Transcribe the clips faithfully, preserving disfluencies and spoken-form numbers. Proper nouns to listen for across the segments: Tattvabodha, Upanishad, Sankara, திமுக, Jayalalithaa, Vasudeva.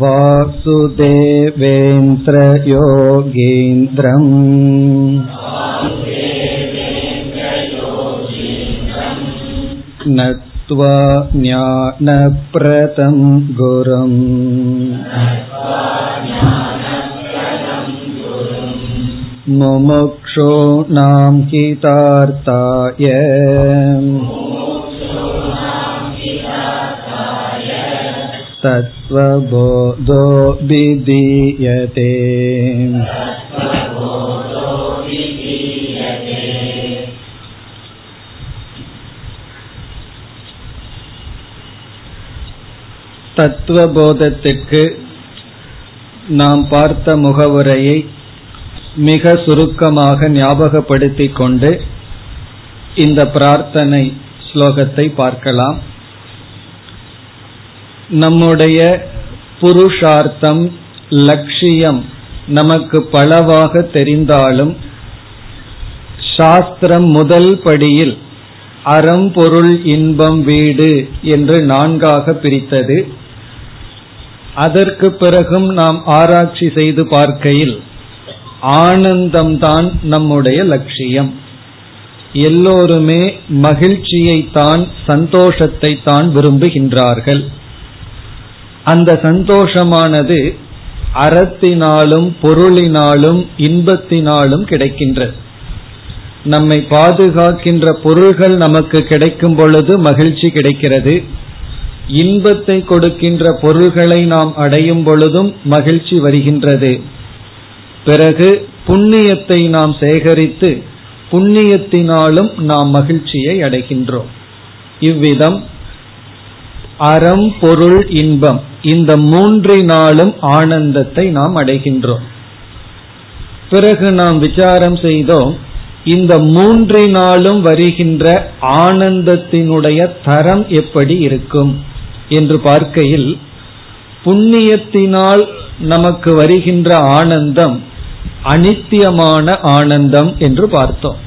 வாசுதேவேந்திர யோகேந்திரம் நத்வா ஞானப்ரதம் குரும். முமுக்ஷோ நாம் ஹிதார்த்தாய தத்வபோதோ விதீயதே. தத்துவபோதத்திற்கு நாம் பார்த்த முகவுரையை மிக சுருக்கமாக ஞாபகப்படுத்திக் கொண்டு இந்த பிரார்த்தனை ஸ்லோகத்தை பார்க்கலாம். நம்முடைய புருஷார்த்தம் லட்சியம் நமக்கு பலவாக தெரிந்தாலும் சாஸ்திரம் முதல் படியில் அறம்பொருள் இன்பம் வீடு என்று நான்காக பிரித்தது. அதற்கு பிறகும் நாம் ஆராய்ச்சி செய்து பார்க்கையில் ஆனந்தம்தான் நம்முடைய லட்சியம். எல்லோருமே மகிழ்ச்சியைத்தான் சந்தோஷத்தை தான் விரும்புகின்றார்கள். அந்த சந்தோஷமானது அறத்தினாலும் பொருளினாலும் இன்பத்தினாலும் கிடைக்கின்றது. நம்மை பாதுகாக்கின்ற பொருள்கள் நமக்கு கிடைக்கும் பொழுது மகிழ்ச்சி கிடைக்கிறது. இன்பத்தை கொடுக்கின்ற பொருள்களை நாம் அடையும் பொழுதும் மகிழ்ச்சி வருகின்றது. பிறகு புண்ணியத்தை நாம் சேகரித்து புண்ணியத்தினாலும் நாம் மகிழ்ச்சியை அடைகின்றோம். இவ்விதம் அறம் பொருள் இன்பம் இந்த மூன்றினாலும் ஆனந்தத்தை நாம் அடைகின்றோம். பிறகு நாம் விசாரம் செய்தோம், இந்த மூன்றினாலும் வருகின்ற ஆனந்தத்தினுடைய தரம் எப்படி இருக்கும் என்று பார்க்கையில் புண்ணியத்தினால் நமக்கு வருகின்ற ஆனந்தம் அனித்தியமான ஆனந்தம் என்று பார்த்தோம்.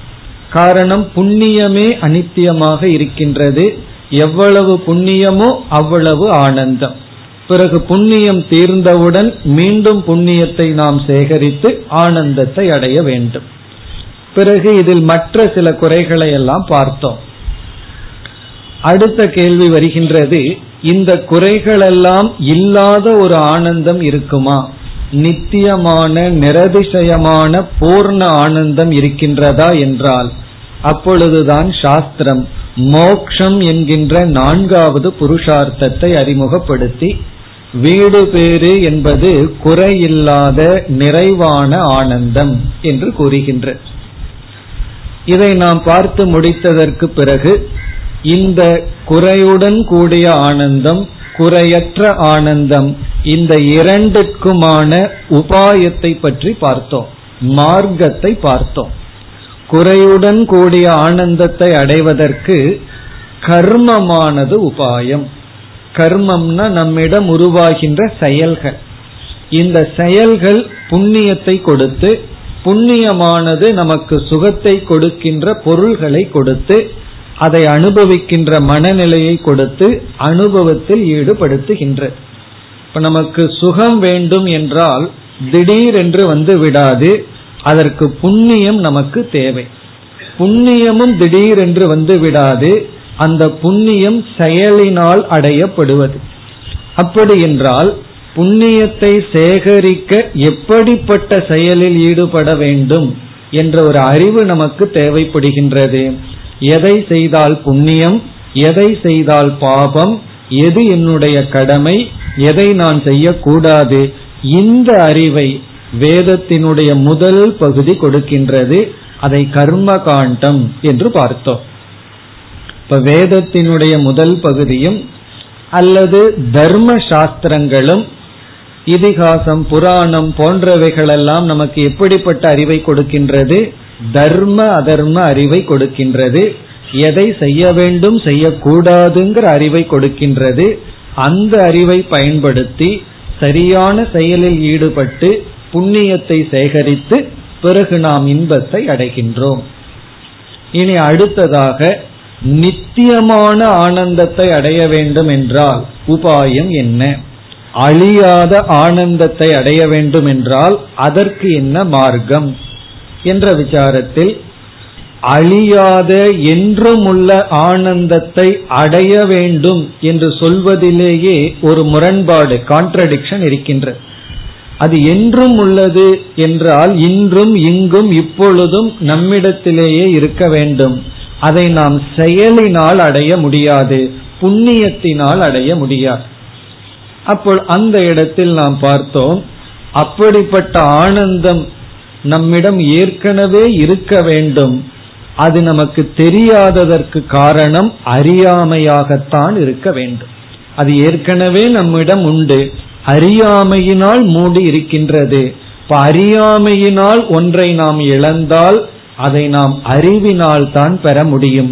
காரணம் புண்ணியமே அனித்தியமாக இருக்கின்றது. எவ்வளவு புண்ணியமோ அவ்வளவு ஆனந்தம். பிறகு புண்ணியம் தீர்ந்தவுடன் மீண்டும் புண்ணியத்தை நாம் சேகரித்து ஆனந்தத்தை அடைய வேண்டும். பிறகு இதில் மற்ற சில குறைகளை எல்லாம் பார்த்தோம். அடுத்த கேள்வி வருகின்றது, இந்த குறைகளெல்லாம் இல்லாத ஒரு ஆனந்தம் இருக்குமா? நித்தியமான நிரதிசயமான பூர்ண ஆனந்தம் இருக்கின்றதா என்றால், அப்பொழுதுதான் சாஸ்திரம் மோக்ஷம் என்கின்ற நான்காவது புருஷார்த்தத்தை அறிமுகப்படுத்தி வீடு பேறு என்பது குறையில்லாத நிறைவான ஆனந்தம் என்று கூறுகின்ற. இதை நாம் பார்த்து முடித்ததற்கு பிறகு இந்த குறையுடன் கூடிய ஆனந்தம் குறையற்ற ஆனந்தம் இந்த இரண்டிற்குமான உபாயத்தை பற்றி பார்த்தோம், மார்க்கத்தை பார்த்தோம். குறையுடன் கூடிய ஆனந்தத்தை அடைவதற்கு கர்மமானது உபாயம். கர்மம்னா நம்மிடம் உருவாகின்ற செயல்கள். இந்த செயல்கள் புண்ணியத்தை கொடுத்து, புண்ணியமானது நமக்கு சுகத்தை கொடுக்கின்ற பொருள்களை கொடுத்து, அதை அனுபவிக்கின்ற மனநிலையை கொடுத்து அனுபவத்தில் ஈடுபடுத்துகின்ற. இப்ப நமக்கு சுகம் வேண்டும் என்றால் திடீரென்று வந்து விடாது, அதற்கு புண்ணியம் நமக்கு தேவை. புண்ணியமும் திடீரென்று வந்து விடாது, அந்த புண்ணியம் செயலினால் அடையப்படுவது. அப்படி என்றால் புண்ணியத்தை சேகரிக்க எப்படிப்பட்ட செயலில் ஈடுபட வேண்டும் என்ற ஒரு அறிவு நமக்கு தேவைப்படுகின்றது. எதை செய்தால் புண்ணியம், எதை செய்தால் பாபம், எது என்னுடைய கடமை, எதை நான் செய்யக்கூடாது, இந்த அறிவை வேதத்தினுடைய முதல் பகுதி கொடுக்கின்றது. அதை கர்ம காண்டம் என்று பார்த்தோம். இப்ப வேதத்தினுடைய முதல் பகுதியும் அல்லது தர்ம சாஸ்திரங்களும் இதிகாசம் புராணம் போன்றவைகளெல்லாம் நமக்கு எப்படிப்பட்ட அறிவை கொடுக்கின்றது? தர்ம அதர்ம அறிவை கொடுக்கின்றது. எதை செய்ய வேண்டும் செய்யக்கூடாதுங்கிற அறிவை கொடுக்கின்றது. அந்த அறிவை பயன்படுத்தி சரியான செயலில் ஈடுபட்டு புண்ணியத்தை சேகரித்து பிறகு நாம் இன்பத்தை அடைகின்றோம். இனி அடுத்ததாக நித்தியமான ஆனந்தத்தை அடைய வேண்டும் என்றால் உபாயம் என்ன? அழியாத ஆனந்தத்தை அடைய வேண்டும் என்றால் அதற்கு என்ன மார்க்கம் என்ற விசாரத்தில் அழியாத என்றும் உள்ள ஆனந்தத்தை அடைய வேண்டும் என்று சொல்வதிலேயே ஒரு முரண்பாடு, கான்ட்ரடிக்ஷன் இருக்கின்றது. அது என்றும் உள்ளது என்றால் இன்றும் இங்கும் இப்பொழுதும் நம்மிடத்திலேயே இருக்க வேண்டும். அதை நாம் செயலினால் அடைய முடியாது, புண்ணியத்தினால் அடைய முடியாது. அப்போ அந்த இடத்தில் நாம் பார்த்தோம், அப்படிப்பட்ட ஆனந்தம் நம்மிடம் ஏற்கனவே இருக்க வேண்டும். அது நமக்கு தெரியாததற்கு காரணம் அறியாமையாகத்தான் இருக்க வேண்டும். அது ஏற்கனவே நம்மிடம் உண்டு, அறியாமையினால் மூடி இருக்கின்றது. இப்ப அறியாமையினால் ஒன்றை நாம் இழந்தால் அதை நாம் அறிவினால் தான் பெற முடியும்.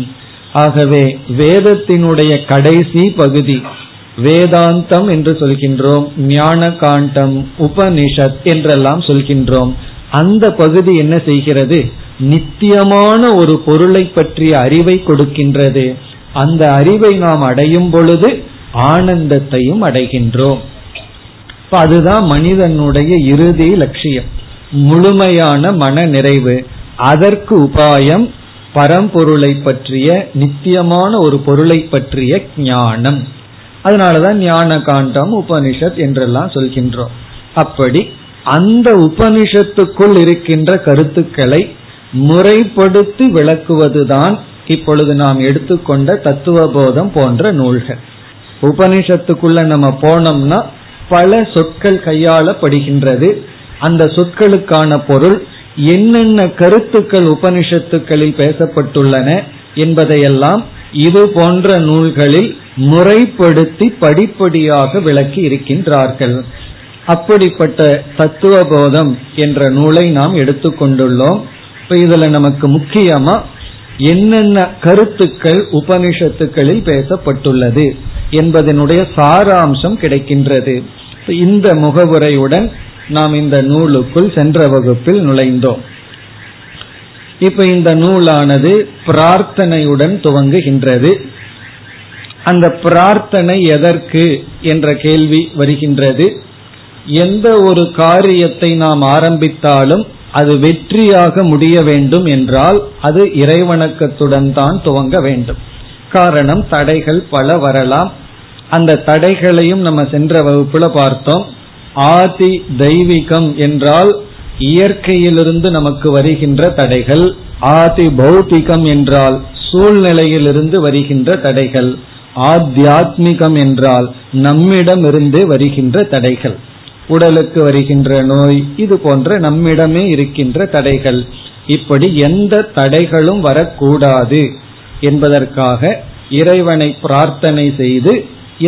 ஆகவே வேதத்தினுடைய கடைசி பகுதி, வேதாந்தம் என்று சொல்கின்றோம், ஞான காண்டம், உபனிஷத் என்றெல்லாம் சொல்கின்றோம். அந்த பகுதி என்ன செய்கிறது? நித்தியமான ஒரு பொருளை பற்றிய அறிவை கொடுக்கின்றது. அந்த அறிவை நாம் அடையும் பொழுது ஆனந்தத்தையும் அடைகின்றோம். அதுதான் மனிதனுடைய இறுதி லட்சியம், முழுமையான மன நிறைவு. அதற்கு உபாயம் பரம்பொருளை பற்றிய, நித்தியமான ஒரு பொருளை பற்றிய ஞானம். அதனாலதான் ஞான காண்டம், உபனிஷத் என்றெல்லாம் சொல்கின்றோம். அப்படி அந்த உபனிஷத்துக்குள் இருக்கின்ற கருத்துக்களை முறைப்படுத்தி விளக்குவதுதான் இப்பொழுது நாம் எடுத்துக்கொண்ட தத்துவபோதம் போன்ற நூல்கள். உபனிஷத்துக்குள்ள நம்ம போனோம்னா பல சொற்கள் கையாளப்படுகின்றது. அந்த சொற்களுக்கான பொருள், என்னென்ன கருத்துக்கள் உபனிஷத்துக்களில் பேசப்பட்டுள்ளன என்பதையெல்லாம் இது போன்ற நூல்களில் முறைப்படுத்தி படிப்படியாக விளக்கி இருக்கின்றார்கள். அப்படிப்பட்ட தத்துவபோதம் என்ற நூலை நாம் எடுத்துக்கொண்டுள்ளோம். இப்ப இதுல நமக்கு முக்கியமா என்னென்ன கருத்துக்கள் உபனிஷத்துக்களில் பேசப்பட்டுள்ளது என்பதனுடைய சாராம்சம் கிடைக்கின்றது. இந்த முகவுரையுடன் நாம் இந்த நூலுக்குள் சென்ற வகுப்பில் நுழைந்தோம். இப்ப இந்த நூலானது பிரார்த்தனையுடன் துவங்குகின்றது. அந்த பிரார்த்தனை எதற்கு என்ற கேள்வி வருகின்றது. எந்த ஒரு காரியத்தை நாம் ஆரம்பித்தாலும் அது வெற்றியாக முடிய வேண்டும் என்றால் அது இறைவணக்கத்துடன் தான் துவங்க வேண்டும். காரணம், தடைகள் பல வரலாம். அந்த தடைகளையும் நம்ம சென்ற வகுப்புல பார்த்தோம். ஆதி தெய்வீகம் என்றால் இயற்கையிலிருந்து நமக்கு வருகின்ற தடைகள், ஆதி பௌத்திகம் என்றால் சூழ்நிலையிலிருந்து வருகின்ற தடைகள், ஆத்தியாத்மிகம் என்றால் நம்மிடம் இருந்து வருகின்ற தடைகள், உடலுக்கு வருகின்ற நோய், இது போன்ற நம்மிடமே இருக்கின்ற தடைகள். இப்படி எந்த தடைகளும் வரக்கூடாது என்பதற்காக இறைவனை பிரார்த்தனை செய்து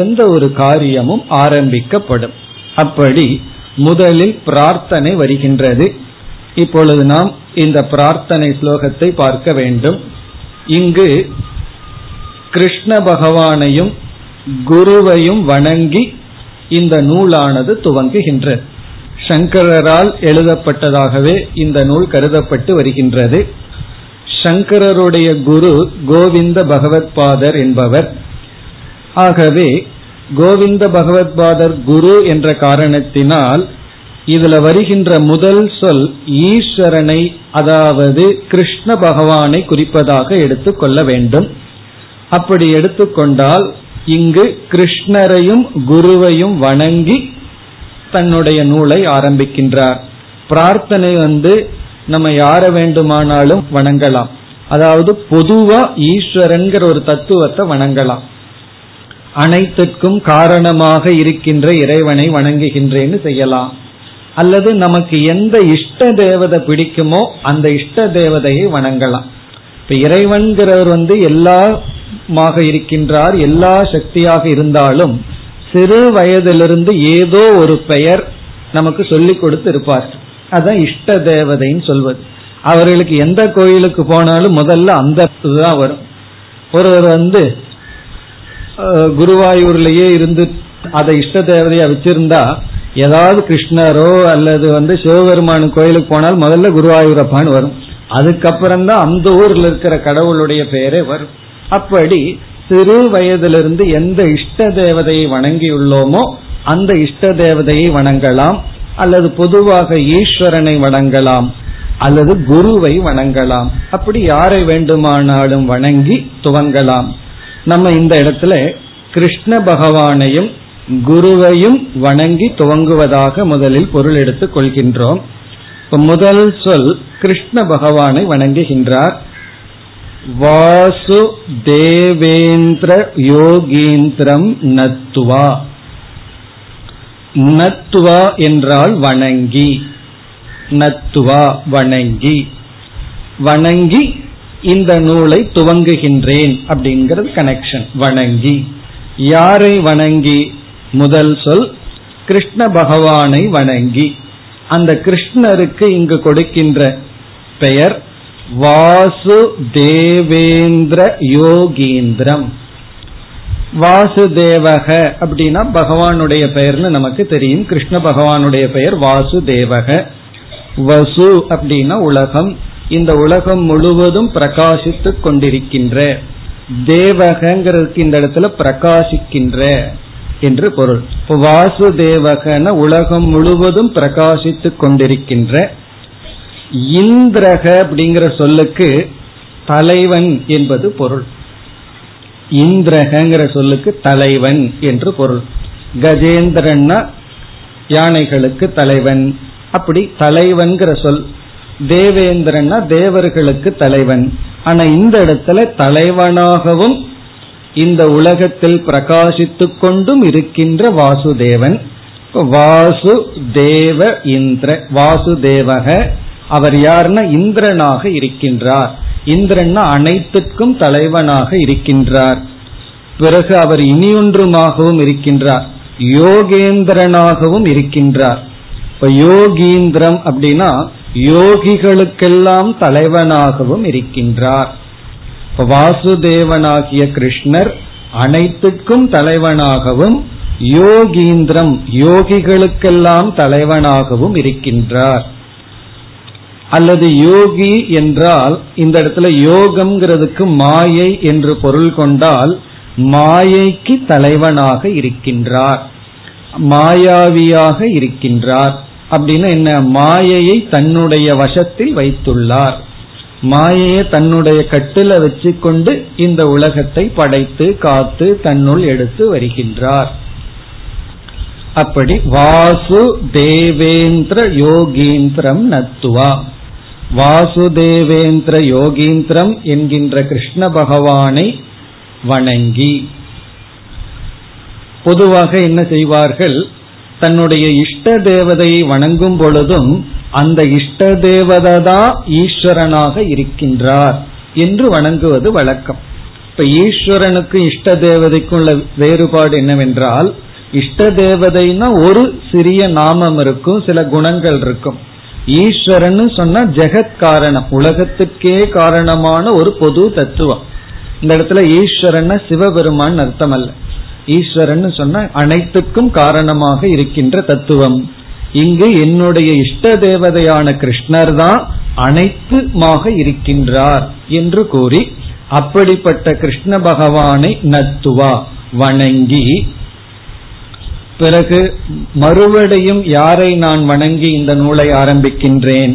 எந்த ஒரு காரியமும் ஆரம்பிக்கப்படும். அப்படி முதலில் பிரார்த்தனை வருகின்றது. இப்பொழுது நாம் இந்த பிரார்த்தனை ஸ்லோகத்தை பார்க்க வேண்டும். இங்கு கிருஷ்ண பகவானையும் குருவையும் வணங்கி இந்த நூலானது துவங்குகின்றது. சங்கரரால் எழுதப்பட்டதாகவே இந்த நூல் கருதப்பட்டு வருகின்றது. சங்கரருடைய குரு கோவிந்த பகவத்பாதர் என்பவர். ஆகவே கோவிந்த பகவத்பாதர் குரு என்ற காரணத்தினால் இதுல வருகின்ற முதல் சொல் ஈஸ்வரனை, அதாவது கிருஷ்ண பகவானை குறிப்பதாக எடுத்துக்கொள்ள வேண்டும். அப்படி எடுத்துக்கொண்டால் இங்கு கிருஷ்ணரையும் குருவையும் வணங்கி தன்னுடைய நூலை ஆரம்பிக்கின்றார். பிரார்த்தனை வந்து நம்ம யார வேண்டுமானாலும் வணங்கலாம். அதாவது பொதுவா ஈஸ்வரன்கிற ஒரு தத்துவத்தை வணங்கலாம். அனைத்திற்கும் காரணமாக இருக்கின்ற இறைவனை வணங்குகின்றேன்னு செய்யலாம். அல்லது நமக்கு எந்த இஷ்ட தேவதை பிடிக்குமோ அந்த இஷ்ட தேவதையை வணங்கலாம். இப்ப இறைவன்கிறவர் வந்து எல்லா மாக இருக்கின்றார், எல்லா சக்தியாக இருந்தாலும் சிறு வயதிலிருந்து ஏதோ ஒரு பெயர் நமக்கு சொல்லிக் கொடுத்து இருப்பார். அதான் இஷ்ட தேவதைன்னு சொல்வது. அவர்களுக்கு எந்த கோயிலுக்கு போனாலும் முதல்ல அந்த இதுதான் வரும். ஒருவர் வந்து குருவாயூர்லயே இருந்து அதை இஷ்ட தேவதையா வச்சிருந்தா, ஏதாவது கிருஷ்ணரோ அல்லது வந்து சிவபெருமானு கோயிலுக்கு போனால் முதல்ல குருவாயூரப்பான்னு வரும். அதுக்கப்புறம்தான் அந்த ஊர்ல இருக்கிற கடவுளுடைய பெயரே வரும். அப்படி சிறு வயதிலிருந்து எந்த இஷ்ட தேவதையை வணங்கியுள்ளோமோ அந்த இஷ்ட தேவதையை வணங்கலாம், அல்லது பொதுவாக ஈஸ்வரனை வணங்கலாம், அல்லது குருவை வணங்கலாம். அப்படி யாரை வேண்டுமானாலும் வணங்கி துவங்கலாம். நம்ம இந்த இடத்துல கிருஷ்ண பகவானையும் குருவையும் வணங்கி துவங்குவதாக முதலில் பொருள் எடுத்துக் கொள்கின்றோம். முதல் சொல் கிருஷ்ண பகவானை வணங்குகின்றார். வாசுதேவேந்திர யோகீந்திரம் நத்வா. நத்வா என்றால் வணங்கி. நத்வா வணங்கி. வணங்கி இந்த நூலை துவங்குகின்றேன் அப்படிங்கிறது கனெக்ஷன். வணங்கி யாரை வணங்கி? முதல் சொல் கிருஷ்ண பகவானை வணங்கி. அந்த கிருஷ்ணருக்கு இங்கு கொடுக்கின்ற பெயர் வாசுதேவேந்திர யோகீந்திரம். வாசுதேவக அப்படின்னா பகவானுடைய பெயர்னு நமக்கு தெரியும். கிருஷ்ண பகவானுடைய பெயர் வாசுதேவக. வசு அப்படின்னா உலகம். இந்த உலகம் முழுவதும் பிரகாசித்து கொண்டிருக்கின்ற. தேவகங்கிறதுக்கு இந்த இடத்துல பிரகாசிக்கின்ற என்று பொருள். வாசுதேவகன உலகம் முழுவதும் பிரகாசித்து கொண்டிருக்கின்ற. இந்திரக அப்படிங்கிற சொல்லுக்கு தலைவன் என்பது பொருள். இந்திரகங்கிற சொல்லுக்கு தலைவன் என்று பொருள். கஜேந்திரன்னா யானைகளுக்கு தலைவன். அப்படி தலைவன்கிற சொல். தேவேந்திரன்னா தேவர்களுக்கு தலைவன். ஆனா இந்த இடத்துல தலைவனாகவும் இந்த உலகத்தில் பிரகாசித்து கொண்டும் இருக்கின்ற வாசுதேவன். வாசு தேவ இந்திர. வாசுதேவக அவர் யாருன்னா இந்திரனாக இருக்கின்றார். இந்திரன்னா அனைத்துக்கும் தலைவனாக இருக்கின்றார். பிறகு அவர் இனியொன்றுமாகவும் இருக்கின்றார், யோகேந்திரனாகவும் இருக்கின்றார். இப்ப யோகீந்திரம் அப்படின்னா யோகிகளுக்கெல்லாம் தலைவனாகவும் இருக்கின்றார். வாசுதேவனாகிய கிருஷ்ணர் அனைத்துக்கும் தலைவனாகவும், யோகீந்திரம் யோகிகளுக்கெல்லாம் தலைவனாகவும் இருக்கின்றார். அல்லது யோகி என்றால் இந்த இடத்துல யோகம்ங்கிறதுக்கு மாயை என்று பொருள் கொண்டால் மாயைக்கு தலைவனாக இருக்கின்றார், மாயாவியாக இருக்கின்றார். அப்படின்னு என்ன? மாயையை தன்னுடைய வசத்தில் வைத்துள்ளார். மாயையை தன்னுடைய கட்டில வச்சு கொண்டு இந்த உலகத்தை படைத்து காத்து தன்னுள் எடுத்து வருகின்றார். அப்படி வாசு தேவேந்திர யோகீந்திரம் நத்துவா. வாசுதேவேந்திர யோகீந்திரம் என்கின்ற கிருஷ்ண பகவானை வணங்கி. பொதுவாக என்ன செய்வார்கள்? தன்னுடைய இஷ்ட தேவதையை வணங்கும் பொழுதும் அந்த இஷ்ட தேவதா ஈஸ்வரனாக இருக்கின்றார் என்று வணங்குவது வழக்கம். இப்ப ஈஸ்வரனுக்கு இஷ்ட தேவதைக்கும் உள்ள வேறுபாடு என்னவென்றால், இஷ்ட தேவதைன்னா ஒரு சிறிய நாமம் இருக்கும், சில குணங்கள் இருக்கும். ஈஸ்வரன்னு சொன்னா ஜெகத் காரணம், உலகத்துக்கே காரணமான ஒரு பொது தத்துவம். இந்த இடத்துல ஈஸ்வரன் சிவபெருமான் அர்த்தம் அல்ல. ஈஸ்வரன் சொன்ன அனைத்துக்கும் காரணமாக இருக்கின்ற தத்துவம். இங்கு என்னுடைய இஷ்ட தேவதையான கிருஷ்ணர் தான் அனைத்துமாக இருக்கின்றார் என்று கூறி அப்படிப்பட்ட கிருஷ்ண பகவானை நத்துவா வணங்கி. பிறகு மறுபடியும் யாரை நான் வணங்கி இந்த நூலை ஆரம்பிக்கின்றேன்?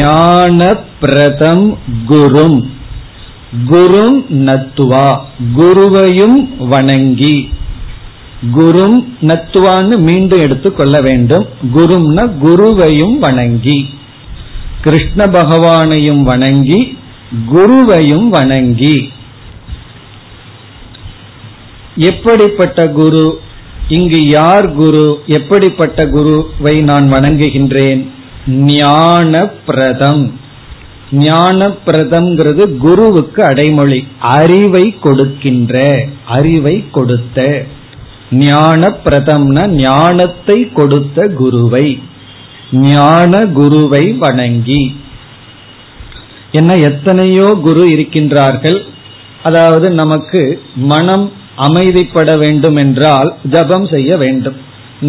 ஞான பிரதம் குரும். குரும் நத்துவா, குருவையும் வணங்கி. குரும் நத்துவான்னு மீண்டும் எடுத்துக்கொள்ள வேண்டும். குரும்னா குருவையும் வணங்கி, கிருஷ்ண பகவானையும் வணங்கி, குருவையும் வணங்கி. எப்படிப்பட்ட குரு? இங்கு யார் குரு? எப்படிப்பட்ட குருவை நான் வணங்குகின்றேன்? ஞான பிரதம். ஞான பிரதம்ங்கிறது குருவுக்கு அடைமொழி. அறிவை கொடுக்கின்ற, அறிவை கொடுத்த. ஞான பிரதம்னா ஞானத்தை கொடுத்த குருவை, ஞான குருவை வணங்கி. என்ன, எத்தனையோ குரு இருக்கின்றார்கள். அதாவது நமக்கு மனம் அமைதிப்பட வேண்டும் என்றால் ஜபம் செய்ய வேண்டும்.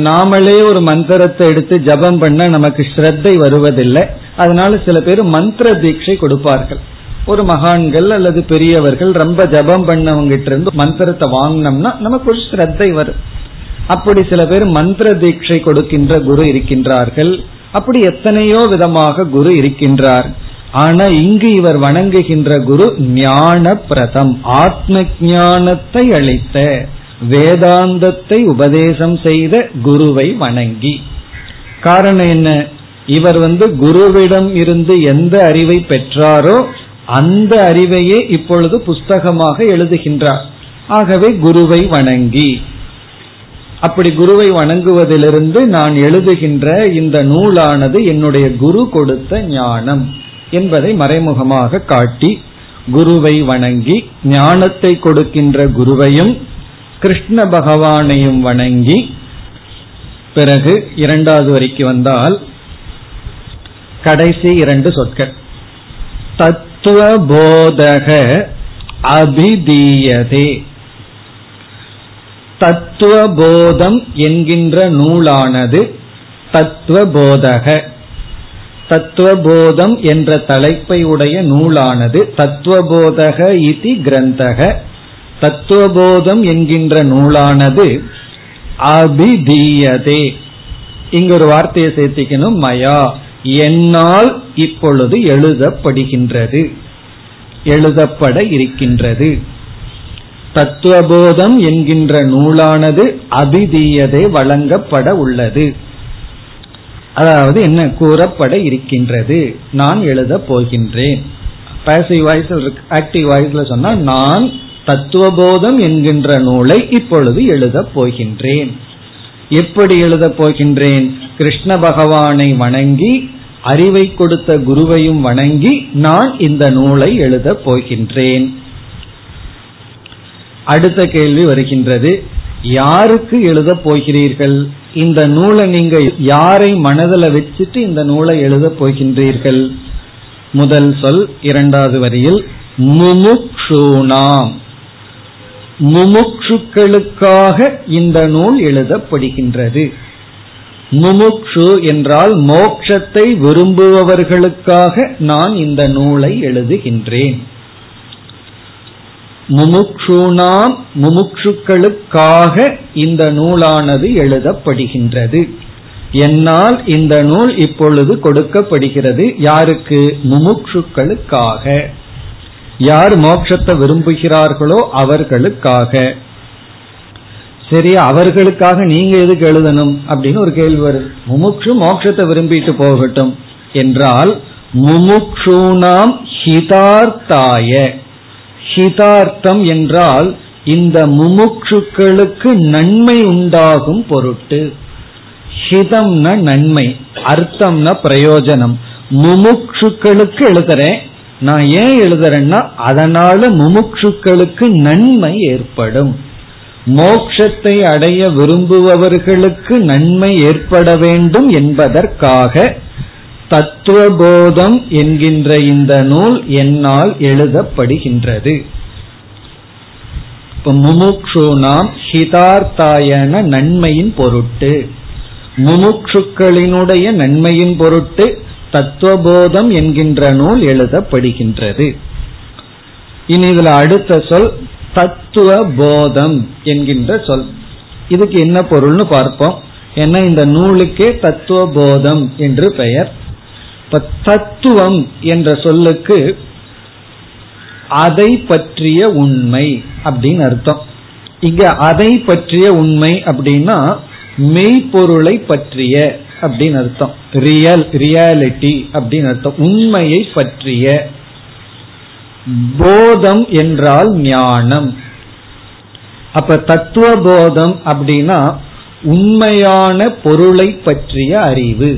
நாமளே ஒரு மந்திரத்தை எடுத்து ஜபம் பண்ண நமக்கு ஸ்ரத்தை வருவதில்லை. அதனால சில பேர் மந்திர தீட்சை கொடுப்பார்கள். ஒரு மகான்கள் அல்லது பெரியவர்கள் ரொம்ப ஜபம் பண்ணவங்கிட்ட இருந்து மந்திரத்தை வாங்கினோம்னா நமக்கு ஒரு ஸ்ரத்தை வரும். அப்படி சில பேர் மந்திர தீட்சை கொடுக்கின்ற குரு இருக்கின்றார்கள். அப்படி எத்தனையோ விதமாக குரு இருக்கின்றார். ஆனா இங்கு இவர் வணங்குகின்ற குரு ஞான பிரதம், ஆத்ம ஞானத்தை அளித்த, வேதாந்தத்தை உபதேசம் செய்த குருவை வணங்கி. காரணம் என்ன? இவர் வந்து குருவிடம் இருந்து எந்த அறிவை பெற்றாரோ அந்த அறிவையே இப்பொழுது புஸ்தகமாக எழுதுகின்றார். ஆகவே குருவை வணங்கி, அப்படி குருவை வணங்குவதிலிருந்து நான் எழுதுகின்ற இந்த நூலானது என்னுடைய குரு கொடுத்த ஞானம் என்பதை மறைமுகமாக காட்டி, குருவை வணங்கி ஞானத்தை கொடுக்கின்ற குருவையும் கிருஷ்ண பகவானையும் வணங்கி, பிறகு இரண்டாவது வரைக்கு வந்தால் கடைசி இரண்டு சொற்கள் தத்துவபோதக அபிதீயதே. தத்துவபோதம் என்கின்ற நூலானது தத்துவபோதக, தத்துவபோதம் என்ற தலைப்பை உடைய நூலானது தத்துவபோதக இதி கிரந்தக, தத்துவபோதம் என்கின்ற நூலானது அபிதீயதே. இங்கு ஒரு வார்த்தையை சேர்த்திக்கணும், மயா, என்னால் இப்பொழுது எழுதப்படுகின்றது, எழுதப்பட இருக்கின்றது. தத்துவபோதம் என்கின்ற நூலானது அபிதீயதே, வழங்கப்பட உள்ளது. அதாவது என்ன கூறப்பட இருக்கின்றது, நான் எழுத போகின்றேன். பாசிவ் வாய்ஸ் இருக்கு, ஆக்டிவ் வாய்ஸ்ல சொன்னா நான் தத்துவபோதம் என்கின்ற நூலை இப்பொழுது எழுத போகின்றேன். எப்படி எழுத போகின்றேன்? கிருஷ்ண பகவானை வணங்கி, அறிவை கொடுத்த குருவையும் வணங்கி நான் இந்த நூலை எழுத போகின்றேன். அடுத்த கேள்வி வருகின்றது, யாருக்கு எழுத போகிறீர்கள்? இந்த நூலை நீங்க யாரை மனதில் வச்சுட்டு இந்த நூலை எழுத போகின்றீர்கள்? முதல் சொல் இரண்டாவது வரியில் முமுக்ஷூனாம், முமுக்ஷுக்களுக்காக இந்த நூல் எழுதப்படுகின்றது. முமுக்ஷு என்றால் மோட்சத்தை விரும்புபவர்களுக்காக நான் இந்த நூலை எழுதுகின்றேன். முமுக்ஷூனாம், முமுக்ஷுக்களுக்காக இந்த நூலானது எழுதப்படுகின்றது. என்னால் இந்த நூல் இப்பொழுது கொடுக்கப்படுகிறது. யாருக்கு? முமுக்ஷுக்களுக்காக, யார் மோட்சத்தை விரும்புகிறார்களோ அவர்களுக்காக. சரி, அவர்களுக்காக நீங்க எதுக்கு எழுதணும் அப்படின்னு ஒரு கேள்வி வருது. முமுக்ஷு மோட்சத்தை விரும்பிட்டு போகட்டும் என்றால் முமுக்ஷூனாம் ஹிதார்த்தாய, ஹிதார்த்தம் என்றால் இந்த முமுக்ஷுக்களுக்கு நன்மை உண்டாகும் பொருட்டு. ஹிதம்னா நன்மை, அர்த்தம்னா பிரயோஜனம். முமுக்ஷுக்களுக்கு எழுதுறேன். நான் ஏன் எழுதுறேன்னா அதனால முமுட்சுக்களுக்கு நன்மை ஏற்படும், மோட்சத்தை அடைய விரும்புபவர்களுக்கு நன்மை ஏற்பட வேண்டும் என்பதற்காக தத்துவபோதம் என்கின்ற இந்த நூல் என்னால் எழுதப்படுகின்றது. முமுட்சு நாம் ஹிதார்த்தாயன நன்மையின் பொருட்டு, முமுட்சுக்களினுடைய நன்மையின் பொருட்டு தத்துவபோதம் என்கின்ற நூல் எழுதப்படுகின்றது. இனி இதுல அடுத்த சொல் தத்துவபோதம் என்கின்ற சொல். இதுக்கு என்ன பொருள்னு பார்ப்போம். ஏன்னா இந்த நூலுக்கே தத்துவபோதம் என்று பெயர். இப்ப தத்துவம் என்ற சொல்லுக்கு அதை பற்றிய உண்மை அப்படின்னு அர்த்தம். இங்க அதை பற்றிய உண்மை அப்படின்னா மெய்பொருளை பற்றிய அப்படின்னு அர்த்தம், ரியல், ரியாலிட்டி அப்படின்னு அர்த்தம், உண்மையை பற்றிய. போதம் என்றால் ஞானம். அப்ப தத்துவ போதம் அப்படின்னா உண்மையான பொருளை பற்றிய அறிவு,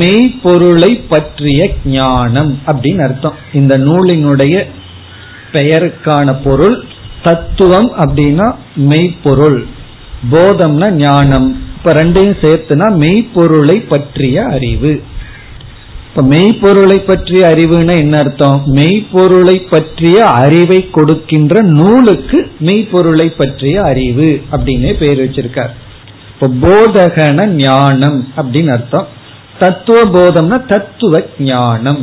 மெய்பொருளை பற்றிய ஞானம் அப்படின்னு அர்த்தம். இந்த நூலினுடைய பெயருக்கான பொருள் தத்துவம் அப்படின்னா மெய்பொருள், போதம்னா ஞானம். இப்ப ரெண்டையும் சேர்த்துனா மெய்பொருளை பற்றிய அறிவு. இப்ப மெய்பொருளை பற்றிய அறிவுன்னா என்ன அர்த்தம்? மெய்பொருளை பற்றிய அறிவை கொடுக்கின்ற நூலுக்கு மெய்பொருளை பற்றிய அறிவு அப்படின்னு பேர் வச்சிருக்கார். இப்ப போதகன ஞானம் அப்படின்னு அர்த்தம். தத்துவ போதம்னா தத்துவ ஞானம்,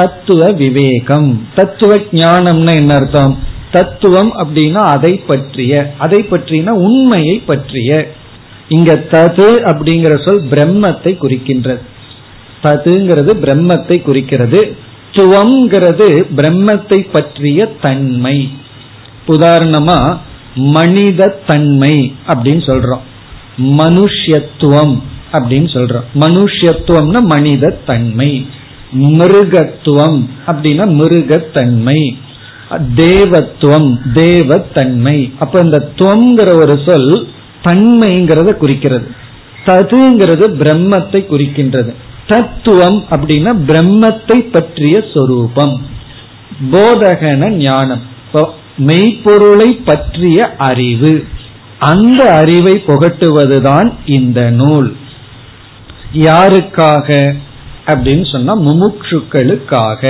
தத்துவ விவேகம். தத்துவ ஞானம்னா என்ன அர்த்தம்? தத்துவம் அப்படின்னா அதை பற்றிய, அதை பற்றின உண்மையை பற்றிய. இங்க தது அப்படிங்கிற சொல் பிரம்மத்தை குறிக்கின்றது. ததுங்கிறது பிரம்மத்தை குறிக்கிறது. துவம்ங்கிறது பிரம்மத்தை பற்றிய தன்மை. உதாரணமா மனித தன்மை அப்படின்னு சொல்றோம், மனுஷத்துவம் அப்படின்னு சொல்றோம். மனுஷத்துவம்னா மனித தன்மை. மிருகத்துவம் அப்படின்னா மிருகத்தன்மை. தேவத்துவம் தேவத்தன்மை. அப்ப இந்த துவம்ங்கிற ஒரு சொல் தன்மைங்கிறத குறிக்கிறது. ததுங்கிறது பிரம்மத்தை குறிக்கின்றது. தத்துவம் அப்படின்னா பிரம்மத்தை பற்றிய சொரூபம். போதகன ஞானம் மெய்ப்பொருளை பற்றிய அறிவு, அந்த அறிவை புகட்டுவதுதான் இந்த நூல். யாருக்காக அப்படின்னு சொன்னா முமுட்சுக்களுக்காக.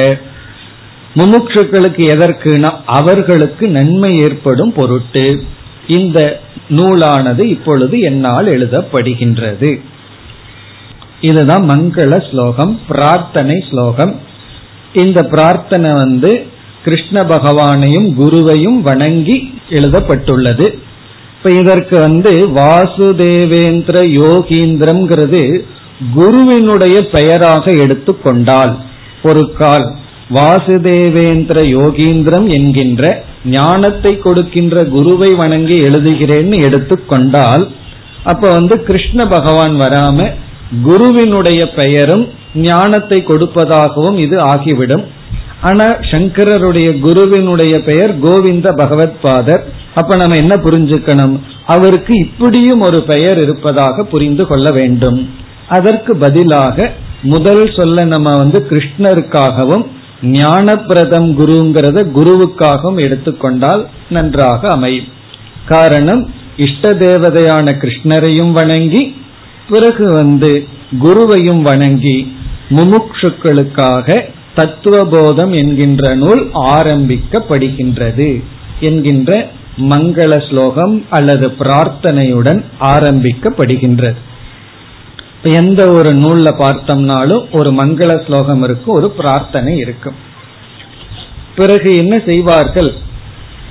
முமுட்சுக்களுக்கு எதற்குனா அவர்களுக்கு நன்மை ஏற்படும் பொருட்டு இந்த நூலானது இப்பொழுது என்னால் எழுதப்படுகின்றது. இதுதான் மங்கள ஸ்லோகம், பிரார்த்தனை ஸ்லோகம். இந்த பிரார்த்தனை வந்து கிருஷ்ண பகவானையும் குருவையும் வணங்கி எழுதப்பட்டுள்ளது. இப்ப இதற்கு வந்து வாசுதேவேந்திர யோகீந்திரம் குருவினுடைய பெயராக எடுத்துக்கொண்டால் ஒரு கால் வாசுதேவேந்திர யோகீந்திரம் என்கின்ற ஞானத்தை கொடுக்கின்ற குருவை வணங்கி எழுதுகிறேன்னு எடுத்துக்கொண்டால் அப்ப வந்து கிருஷ்ண பகவான் வராம குருவினுடைய பெயரும் ஞானத்தை கொடுப்பதாகவும் இது ஆகிவிடும். ஆனா சங்கரருடைய குருவினுடைய பெயர் கோவிந்த பகவத்பாதர். அப்ப நம்ம என்ன புரிஞ்சுக்கணும்? அவருக்கு இப்படியும் ஒரு பெயர் இருப்பதாக புரிந்து கொள்ள வேண்டும். அதற்கு பதிலாக முதல் சொல்ல நம்ம வந்து கிருஷ்ணருக்காகவும் ஞானப்பிரதம் குருங்கிறத குருவுக்காகவும் எடுத்துக்கொண்டால் நன்றாக அமையும். காரணம், இஷ்ட தேவதையான கிருஷ்ணரையும் வணங்கி பிறகு வந்து குருவையும் வணங்கி முமுட்சுக்களுக்காக தத்துவபோதம் என்கின்ற நூல் ஆரம்பிக்கப்படுகின்றது என்கின்ற மங்கள ஸ்லோகம் அல்லது பிரார்த்தனையுடன் ஆரம்பிக்கப்படுகின்றது. எந்த ஒரு நூல்ல பார்த்தோம்னாலும் ஒரு மங்கள ஸ்லோகம் இருக்கும், ஒரு பிரார்த்தனை இருக்கும். பிறகு என்ன செய்வார்கள்?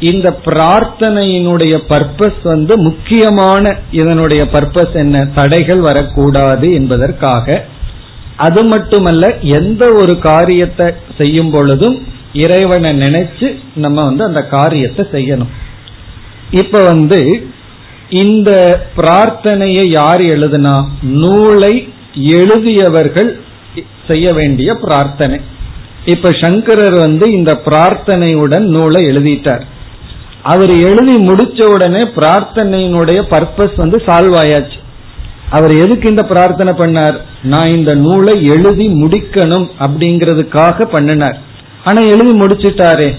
இந்த பிரார்த்தனையினுடைய பர்பஸ் வந்து முக்கியமான இதனுடைய பர்பஸ் என்ன? தடைகள் வரக்கூடாது என்பதற்காக. அது மட்டுமல்ல, எந்த ஒரு காரியத்தை செய்யும் பொழுதும் இறைவனை நினைச்சு நம்ம வந்து அந்த காரியத்தை செய்யணும். இப்ப வந்து இந்த பிரார்த்தனையை யார் எழுதுனா? நூலை எழுதியவர்கள் செய்ய வேண்டிய பிரார்த்தனை. இப்ப சங்கரர் வந்து இந்த பிரார்த்தனையுடன் நூலை எழுதிட்டார். அவர் எழுதி முடிச்ச உடனே பிரார்த்தனையினுடைய பர்பஸ் வந்து சால்வ் ஆயாச்சு. அவர் எதுக்கு இந்த பிரார்த்தனை பண்ணார்? நான் இந்த நூலை எழுதி முடிக்கணும் அப்படிங்கிறதுக்காக பண்ணினார். ஆனா எழுதி முடிச்சுட்டாரே,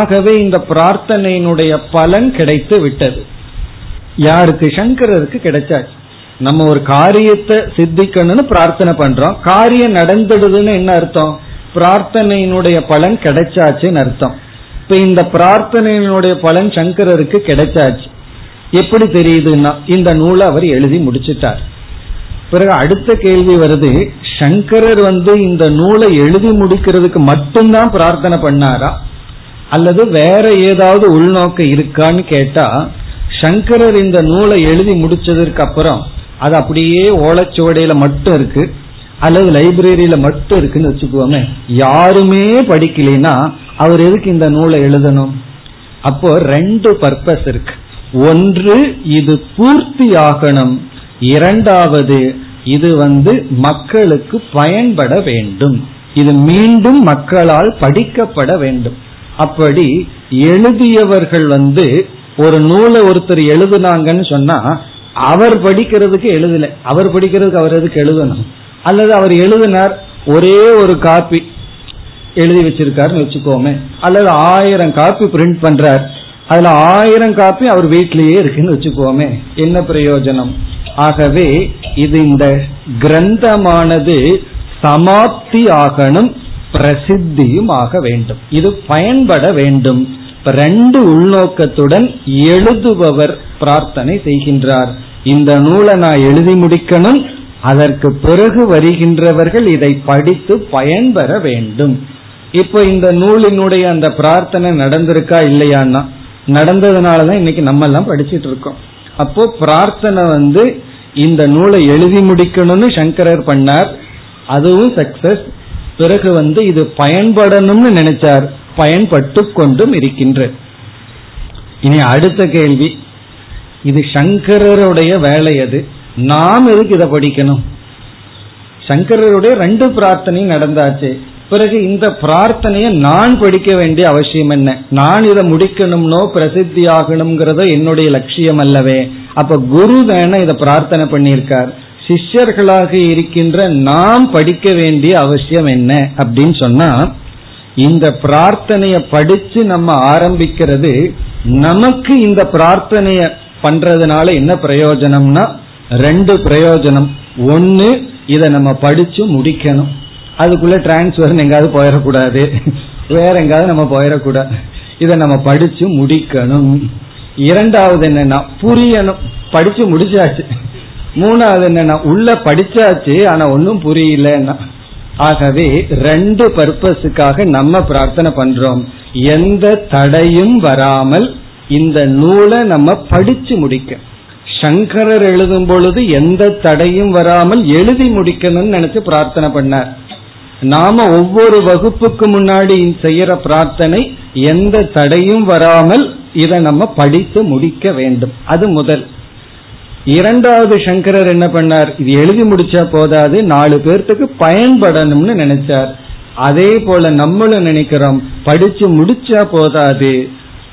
ஆகவே இந்த பிரார்த்தனையினுடைய பலன் கிடைத்து விட்டது. யாருக்கு? சங்கரருக்கு கிடைச்சாச்சு. நம்ம ஒரு காரியத்தை சித்திக்கணும்னு பிரார்த்தனை பண்றோம். காரியம் நடந்துடுதுன்னு என்ன அர்த்தம்? பிரார்த்தனையினுடைய பலன் கிடைச்சாச்சுன்னு அர்த்தம். இப்ப இந்த பிரார்த்தனையினுடைய பலன் சங்கரருக்கு கிடைச்சாச்சு. எப்படி தெரியுதுன்னா இந்த நூலை அவர் எழுதி முடிச்சுட்டார். பிறகு அடுத்த கேள்வி வருது, சங்கரர் வந்து இந்த நூலை எழுதி முடிக்கிறதுக்கு மட்டும்தான் பிரார்த்தனை பண்ணாரா அல்லது வேற ஏதாவது உள்நோக்க இருக்கான்னு கேட்டா, சங்கரர் இந்த நூலை எழுதி முடிச்சதற்கு அப்புறம் அது அப்படியே ஓலைச்சுவடையில மட்டும் இருக்கு அல்லது லைப்ரரியில மட்டும் இருக்குன்னு வச்சுக்கோமே, யாருமே படிக்கலைன்னா அவர் எதுக்கு இந்த நூலை எழுதணும்? அப்போ ரெண்டு பர்பஸ் இருக்கு. ஒன்று, இது பூர்த்தி ஆகணும். இரண்டாவது, இது வந்து மக்களுக்கு பயன்பட வேண்டும். இது மீண்டும் மக்களால் படிக்கப்பட வேண்டும். அப்படி எழுதியவர்கள் வந்து ஒரு நூலை ஒருத்தர் எழுதுனாங்கன்னு சொன்னா அவர் படிக்கிறதுக்கு எழுதல, அவர் படிக்கிறதுக்கு அவர் எதுக்கு எழுதணும்? அல்லது அவர் எழுதினார், ஒரே ஒரு காப்பி எழுதி வச்சிருக்காருன்னு வச்சுக்கோமே, அல்லது ஆயிரம் காப்பி பிரிண்ட் பண்றார், அதுல ஆயிரம் காப்பி அவர் வீட்டிலேயே இருக்குன்னு வச்சுக்கோமே, என்ன பிரயோஜனம்? ஆகவே இது இந்த கிரந்தமானது சமாப்தி ஆகணும், பிரசித்தியும் ஆக வேண்டும், இது பயன்பட வேண்டும். ரெண்டு உள்நோக்கத்துடன் எழுதுபவர் பிரார்த்தனை செய்கின்றார். இந்த நூலை நான் எழுதி முடிக்கணும், அதற்கு பிறகு வருகின்றவர்கள் இதை படித்து பயன்பெற வேண்டும். இப்ப இந்த நூலினுடைய அந்த பிரார்த்தனை நடந்திருக்கா இல்லையான்னா நடந்ததுனாலதான் இன்னைக்கு நம்ம எல்லாம் படிச்சுட்டு இருக்கோம். அப்போ பிரார்த்தனை வந்து இந்த நூலை எழுதி முடிக்கணும்னு சங்கரர் பண்ணார், அதுவும் சக்சஸ். பிறகு வந்து இது பயன்படணும்னு நினைச்சார், பயன்பட்டு கொண்டும் இருக்கின்ற. இனி அடுத்த கேள்வி, இது சங்கரருடைய வேலை, அது நாம் எதுக்கு இதை படிக்கணும்? சங்கரருடைய ரெண்டு பிரார்த்தனையும் நடந்தாச்சு, பிறகு இந்த பிரார்த்தனையை நான் படிக்க வேண்டிய அவசியம் என்ன? நான் இதை முடிக்கணும்னோ பிரசித்தி ஆகணும்ங்கிறதோ என்னுடைய லட்சியம் அல்லவே. அப்ப குரு தானே இதை பிரார்த்தனை பண்ணியிருக்கார், சிஷ்யர்களாக இருக்கின்ற நாம் படிக்க வேண்டிய அவசியம் என்ன அப்படின்னு சொன்னா, இந்த பிரார்த்தனைய படிச்சு நம்ம ஆரம்பிக்கிறது, நமக்கு இந்த பிரார்த்தனைய பண்றதுனால என்ன பிரயோஜனம்னா ரெண்டு பிரயோஜனம். ஒன்னு, இதை நம்ம படிச்சு முடிக்கணும், அதுக்குள்ள டிரான்ஸ்ஃபர் எங்காவது போயிடக்கூடாது, வேற எங்காவது நம்ம போயிடக்கூடாது, இதை நம்ம படிச்சு முடிக்கணும். இரண்டாவது என்னன்னா புரியணும், படிச்சு முடிச்சாச்சு. மூணாவது என்னன்னா உள்ள படிச்சாச்சு ஆனா ஒன்னும் புரியலன்னா. ஆகவே ரெண்டு பர்பஸுக்காக நம்ம பிரார்த்தனை பண்றோம், எந்த தடையும் வராமல் இந்த நூலை நம்ம படிச்சு முடிக்க. சங்கரர் எழுதும் பொழுது எந்த தடையும் வராமல் எழுதி முடிக்கணும்னு நினைச்சு பிரார்த்தனை பண்ணார். நாம ஒவ்வொரு வகுப்புக்கு முன்னாடி செய்யற பிரார்த்தனை எந்த தடையும் வராமல் இதை நம்ம படித்து முடிக்க வேண்டும், அது முதல். இரண்டாவது, சங்கரர் என்ன பண்ணார், இது எழுதி முடிச்சா போதாது, நாலு பேர்த்துக்கு பயன்படணும்னு நினைச்சார். அதே போல நம்மளும் நினைக்கிறோம், படிச்சு முடிச்சா போதாது,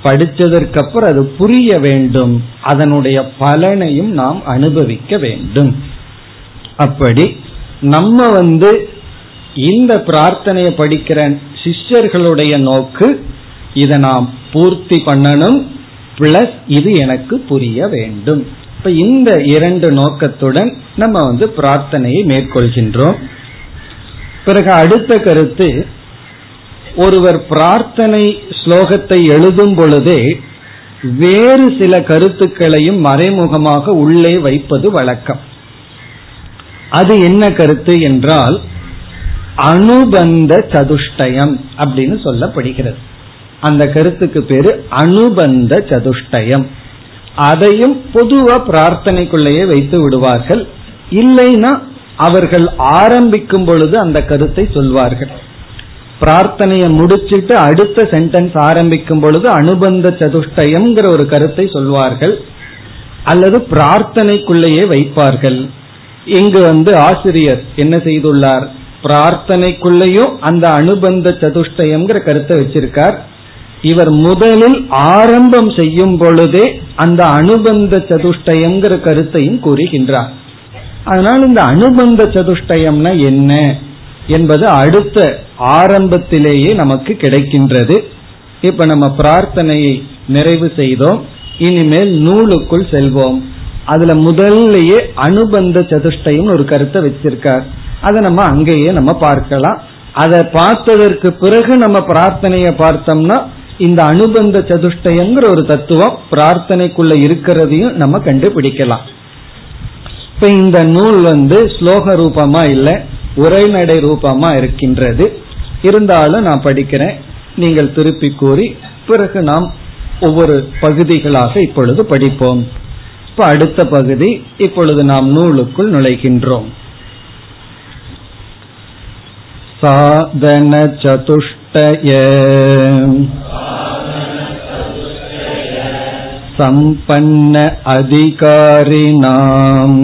படிச்சதற்கு அப்புறம் அது புரிய வேண்டும், அதனுடைய பலனையும் நாம் அனுபவிக்க வேண்டும். அப்படி நம்ம வந்து இந்த பிரார்த்தனையை படிக்கிற சிஷ்யர்களுடைய நோக்கு இதை நாம் பூர்த்தி பண்ணணும், பிளஸ் இது எனக்கு புரிய வேண்டும். இப்ப இந்த இரண்டு நோக்கத்துடன் நம்ம வந்து பிரார்த்தனையை மேற்கொள்கின்றோம். பிறகு அடுத்த கருத்து, ஒருவர் பிரார்த்தனை ஸ்லோகத்தை எழுதும் பொழுதே வேறு சில கருத்துக்களையும் மறைமுகமாக உள்ளே வைப்பது வழக்கம். அது என்ன கருத்து என்றால் அனுபந்த சதுஷ்டயம் அப்படின்னு சொல்லப்படுகிறது. அந்த கருத்துக்கு பேரு அனுபந்த சதுஷ்டயம். அதையும் பொதுவா பிரார்த்தனைக்குள்ளேயே வைத்து விடுவார்கள், இல்லைன்னா அவர்கள் ஆரம்பிக்கும் பொழுது அந்த கருத்தை சொல்வார்கள். பிரார்த்தனையை முடிச்சுட்டு அடுத்த சென்டென்ஸ் ஆரம்பிக்கும் பொழுது அனுபந்த சதுஷ்டயம்ங்கிற ஒரு கருத்தை சொல்வார்கள், அல்லது பிரார்த்தனைக்குள்ளேயே வைப்பார்கள். இங்கு வந்து ஆசிரியர் என்ன செய்துள்ளார், பிரார்த்தனைக்குள்ளேயும் அந்த அனுபந்த சதுஷ்டயம்ங்கிற கருத்தை வச்சிருக்கார். இவர் முதலில் ஆரம்பம் செய்யும் பொழுதே அந்த அனுபந்த சதுஷ்டயம்ங்கிற கருத்தையும் கூறுகின்றார். அதனால் இந்த அனுபந்த சதுஷ்டயம்னா என்ன என்பது அடுத்த ஆரம்பத்திலேயே நமக்கு கிடைக்கின்றது. இப்ப நம்ம பிரார்த்தனையை நிறைவு செய்தோம், இனிமேல் நூலுக்குள் செல்வோம். அதுல முதல்லயே அனுபந்த சதுஷ்டயம் ஒரு கருத்தை வச்சிருக்கார், அதை நம்ம அங்கேயே நம்ம பார்க்கலாம். அதை பார்த்ததற்கு பிறகு நம்ம பிரார்த்தனைய பார்த்தோம்னா இந்த அனுபந்த சதுஷ்டயங்கிற ஒரு தத்துவம் பிரார்த்தனைக்குள்ள இருக்கிறதையும் நம்ம கண்டுபிடிக்கலாம். இப்ப இந்த நூல் வந்து ஸ்லோக ரூபமா இல்ல உரைநடை ரூபமா இருக்கின்றது. இருந்தாலும் நான் படிக்கிறேன், நீங்கள் திருப்பி கூறி பிறகு நாம் ஒவ்வொரு பகுதிகளாக இப்பொழுது படிப்போம். இப்ப அடுத்த பகுதி, இப்பொழுது நாம் நூலுக்குள் நுழைகின்றோம். சாதன சதுஷ்டய சம்பன்ன அதிகாரிணாம்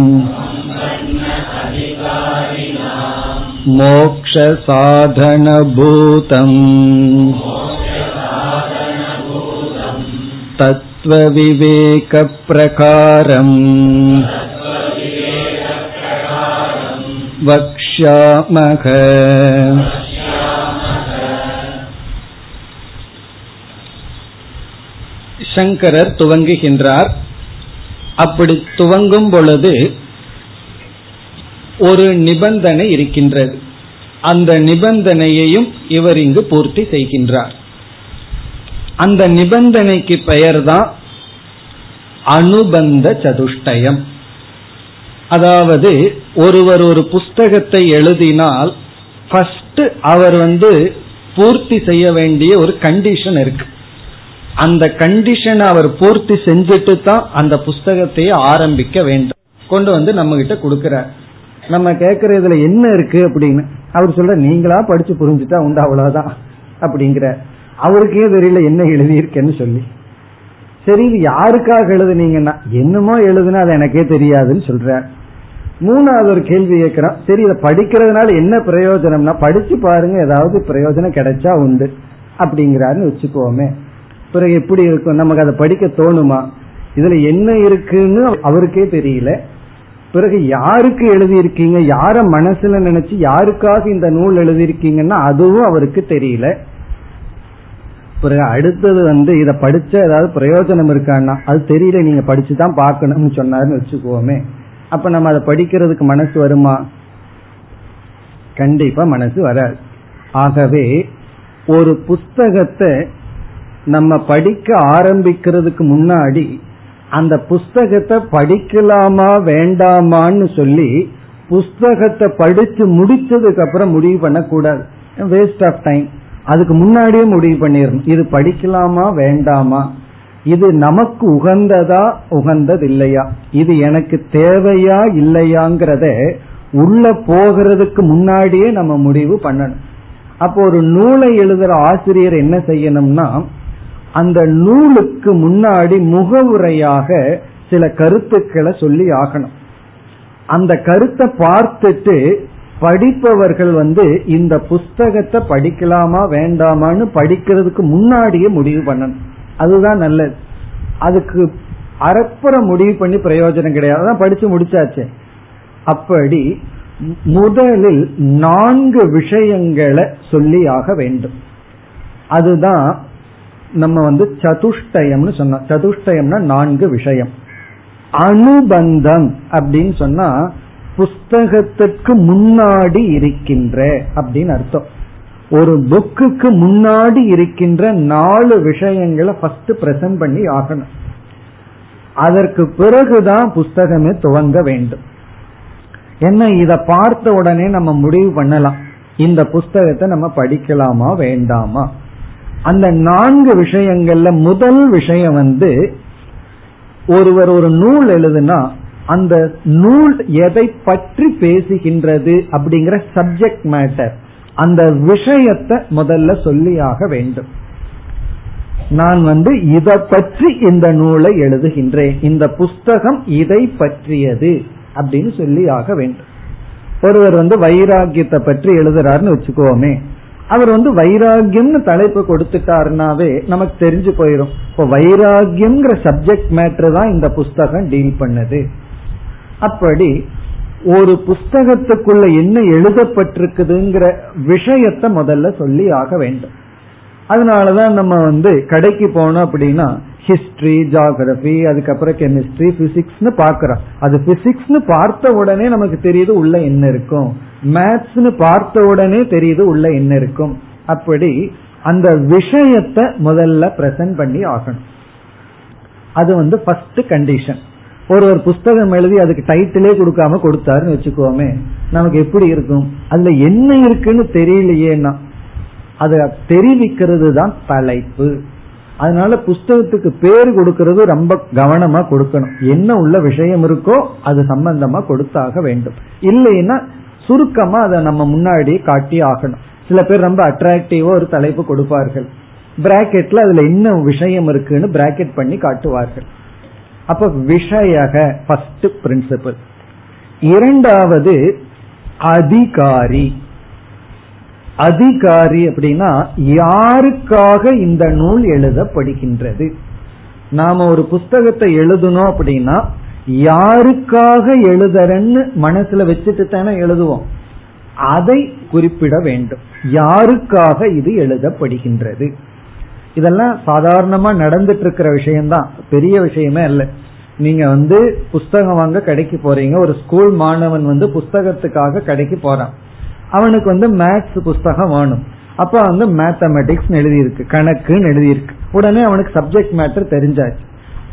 மோக்ஷ சாதன பூதம் தத்வ விவேக பிரகாரம் வக்ஷ்யாமக. சங்கரர் துவங்குகின்றார். அப்படி துவங்கும் பொழுது ஒரு நிபந்தனை இருக்கின்றது, அந்த நிபந்தனையையும் இவர் இங்கு பூர்த்தி செய்கின்றார். அந்த நிபந்தனைக்கு பெயர்தான் அனுபந்த சதுஷ்டயம். அதாவது ஒருவர் ஒரு புஸ்தகத்தை எழுதினால் ஃபர்ஸ்ட் அவர் வந்து பூர்த்தி செய்ய வேண்டிய ஒரு கண்டிஷன் இருக்கு. அந்த கண்டிஷனை அவர் பூர்த்தி செஞ்சுட்டு தான் அந்த புஸ்தகத்தையே ஆரம்பிக்க வேண்டும். கொண்டு வந்து நம்ம கிட்ட கொடுக்கிறார். நம்ம கேட்கற இதுல என்ன இருக்கு அப்படின்னு அவர் சொல்ற, நீங்களா படிச்சு புரிஞ்சுட்டா உண்டா அவ்வளவுதான் அப்படிங்கிற. அவருக்கே தெரியல என்ன எழுதியிருக்கேன்னு சொல்லி. சரி, இது யாருக்காக எழுதுனீங்கன்னா, என்னமோ எழுதுனா அது எனக்கே தெரியாதுன்னு சொல்ற. மூணாவது ஒரு கேள்வி கேட்கிறோம், சரி இதை படிக்கிறதுனால என்ன பிரயோஜனம்னா, படிச்சு பாருங்க ஏதாவது பிரயோஜனம் கிடைச்சா உண்டு அப்படிங்கிறாருன்னு வச்சுக்கோமே. பிறகு எப்படி இருக்கும், நமக்கு அதை படிக்க தோணுமா? இதுல என்ன இருக்குன்னு அவருக்கே தெரியல. பிறகு யாருக்கு எழுதியிருக்கீங்க, யார மனசுல நினைச்சு யாருக்காக இந்த நூல் எழுதியிருக்கீங்கன்னா அதுவும் அவருக்கு தெரியல. பிறகு அடுத்தது வந்து இதை படிச்ச ஏதாவது பிரயோஜனம் இருக்கான்னா அது தெரியல, நீங்க படிச்சுதான் பாக்கணும்னு சொன்னாருன்னு வச்சுக்கோமே. அப்ப நம்ம அதை படிக்கிறதுக்கு மனசு வருமா? கண்டிப்பா மனசு வராது. ஆகவே ஒரு புஸ்தகத்தை நம்ம படிக்க ஆரம்பிக்கிறதுக்கு முன்னாடி அந்த புஸ்தகத்தை படிக்கலாமா வேண்டாமான்னு சொல்லி புஸ்தகத்தை படிச்சு முடிச்சதுக்கு அப்புறம் முடிவு பண்ணக்கூடாது. Waste of time. அதுக்கு முன்னாடியே முடிவு பண்ணிடணும், இது படிக்கலாமா வேண்டாமா, இது நமக்கு உகந்ததா உகந்தது இல்லையா, இது எனக்கு தேவையா இல்லையாங்கிறத உள்ள போகிறதுக்கு முன்னாடியே நம்ம முடிவு பண்ணணும். அப்போ ஒரு நூலை எழுதுற ஆசிரியர் என்ன செய்யணும்னா, அந்த நூலுக்கு முன்னாடி முகவுரையாக சில கருத்துக்களை சொல்லி ஆகணும். அந்த கருத்தை பார்த்துட்டு படிப்பவர்கள் வந்து இந்த புஸ்தகத்தை படிக்கலாமா வேண்டாமான்னு படிக்கிறதுக்கு முன்னாடியே முடிவு பண்ணணும். அதுதான் நல்லது. அதுக்கு அறப்பற முடிவு பண்ணி பிரயோஜனம் கிடையாது, அதான் படிச்சு முடிச்சாச்சு. அப்படி முதலில் நான்கு விஷயங்களை சொல்லி ஆக வேண்டும். அதுதான் நம்ம வந்து சதுஷ்டயம்னு சொன்னோம். சதுஷ்டயம்னா நான்கு விஷயம். அனுபந்தம் அப்படின்னு சொன்னா புஸ்தகத்துக்கு முன்னாடி இருக்கின்ற அப்படின்னு அர்த்தம். ஒரு புக்குக்கு முன்னாடி இருக்கின்ற நாலு விஷயங்களை ஃபர்ஸ்ட் பிரசன்ட் பண்ணி ஆகணும். அதற்கு பிறகுதான் புஸ்தகமே துவங்க வேண்டும். என்ன, இத பார்த்த உடனே நம்ம முடிவு பண்ணலாம், இந்த புஸ்தகத்தை நம்ம படிக்கலாமா வேண்டாமா. அந்த நான்கு விஷயங்கள்ல முதல் விஷயம் வந்து, ஒருவர் ஒரு நூல் எழுதுனா அந்த நூல் எதை பற்றி பேசுகின்றது அப்படிங்கிற சப்ஜெக்ட் மேட்டர், அந்த விஷயத்தை முதல்ல சொல்லியாக வேண்டும். நான் வந்து இத பற்றி இந்த நூலை எழுதுகின்றேன், இந்த புஸ்தகம் இதை பற்றியது அப்படின்னு சொல்லியாக வேண்டும். ஒருவர் வந்து வைராகியத்தை பற்றி எழுதுறாருன்னு வச்சுக்கோமே, அவர் வந்து வைராகியம்னு தலைப்பு கொடுத்துட்டாருனாவே நமக்கு தெரிஞ்சு போயிடும், இப்போ வைராகியம்ங்கிற சப்ஜெக்ட் மேட்டர் தான் இந்த புஸ்தகம் டீல் பண்ணுது. அப்படி ஒரு புஸ்தகத்துக்குள்ள என்ன எழுதப்பட்டிருக்குதுங்கிற விஷயத்த முதல்ல சொல்லி ஆக வேண்டும். அதனாலதான் நம்ம வந்து கடைக்கு போனோம் அப்படின்னா ஹிஸ்டரி, ஜியாகிரபி, அதுக்கப்புறம் கெமிஸ்ட்ரி, பிசிக்ஸ்னு பாக்கிறோம். அது பிசிக்ஸ்னு பார்த்த உடனே நமக்கு தெரியுது உள்ள என்ன இருக்கும், மேத்ஸ்னு பார்த்த உடனே தெரியுது உள்ள என்ன இருக்கும். அப்படி அந்த விஷயத்தை முதல்ல பிரசன்ட் பண்ணி ஆகணும். அது வந்து ஃபர்ஸ்ட் கண்டிஷன். ஒரு ஒரு புஸ்தகம் எழுதி அதுக்கு டைட்டிலே கொடுக்காம கொடுத்தாருன்னு வச்சுக்கோமே, நமக்கு எப்படி இருக்கும், அதுல என்ன இருக்குன்னு தெரியலையேன்னா. அதை தெரிவிக்கிறது தான் தலைப்பு. அதனால புஸ்தகத்துக்கு பேர் கொடுக்கறது ரொம்ப கவனமா கொடுக்கணும். என்ன உள்ள விஷயம் இருக்கோ அது சம்பந்தமா கொடுத்தாக வேண்டும். இல்லைன்னா சுருக்கமா அதை நம்ம முன்னாடி காட்டி ஆகணும். சில பேர் ரொம்ப அட்ராக்டிவா ஒரு தலைப்பு கொடுப்பார்கள், பிராக்கெட்ல அதுல என்ன விஷயம் இருக்குன்னு பிராக்கெட் பண்ணி காட்டுவார்கள். அப்ப விஷயக ஃபர்ஸ்ட் பிரின்சிபல். இரண்டாவது அதிகாரி. அதிகாரி அப்படின்னா யாருக்காக இந்த நூல் எழுதப்படுகின்றது. நாம ஒரு புஸ்தகத்தை எழுதணும் அப்படின்னா யாருக்காக எழுதுறன்னு மனசுல வச்சுட்டு தானே எழுதுவோம். அதை குறிப்பிட வேண்டும், யாருக்காக இது எழுதப்படுகின்றது. இதெல்லாம் சாதாரணமா நடந்துட்டு இருக்கிற விஷயம்தான், பெரிய விஷயமே இல்லை. நீங்க வந்து புஸ்தகம் வாங்க கடைக்கு போறீங்க, ஒரு ஸ்கூல் மாணவன் வந்து புஸ்தகத்துக்காக கடைக்கு போறான். அவனுக்கு வந்து மேத்ஸ் புஸ்தகம் வேணும். அப்ப வந்து மேத்தமெட்டிக்ஸ் எழுதியிருக்கு, கணக்குன்னு எழுதியிருக்கு. உடனே அவனுக்கு சப்ஜெக்ட் மேட்டர் தெரிஞ்சாச்சு.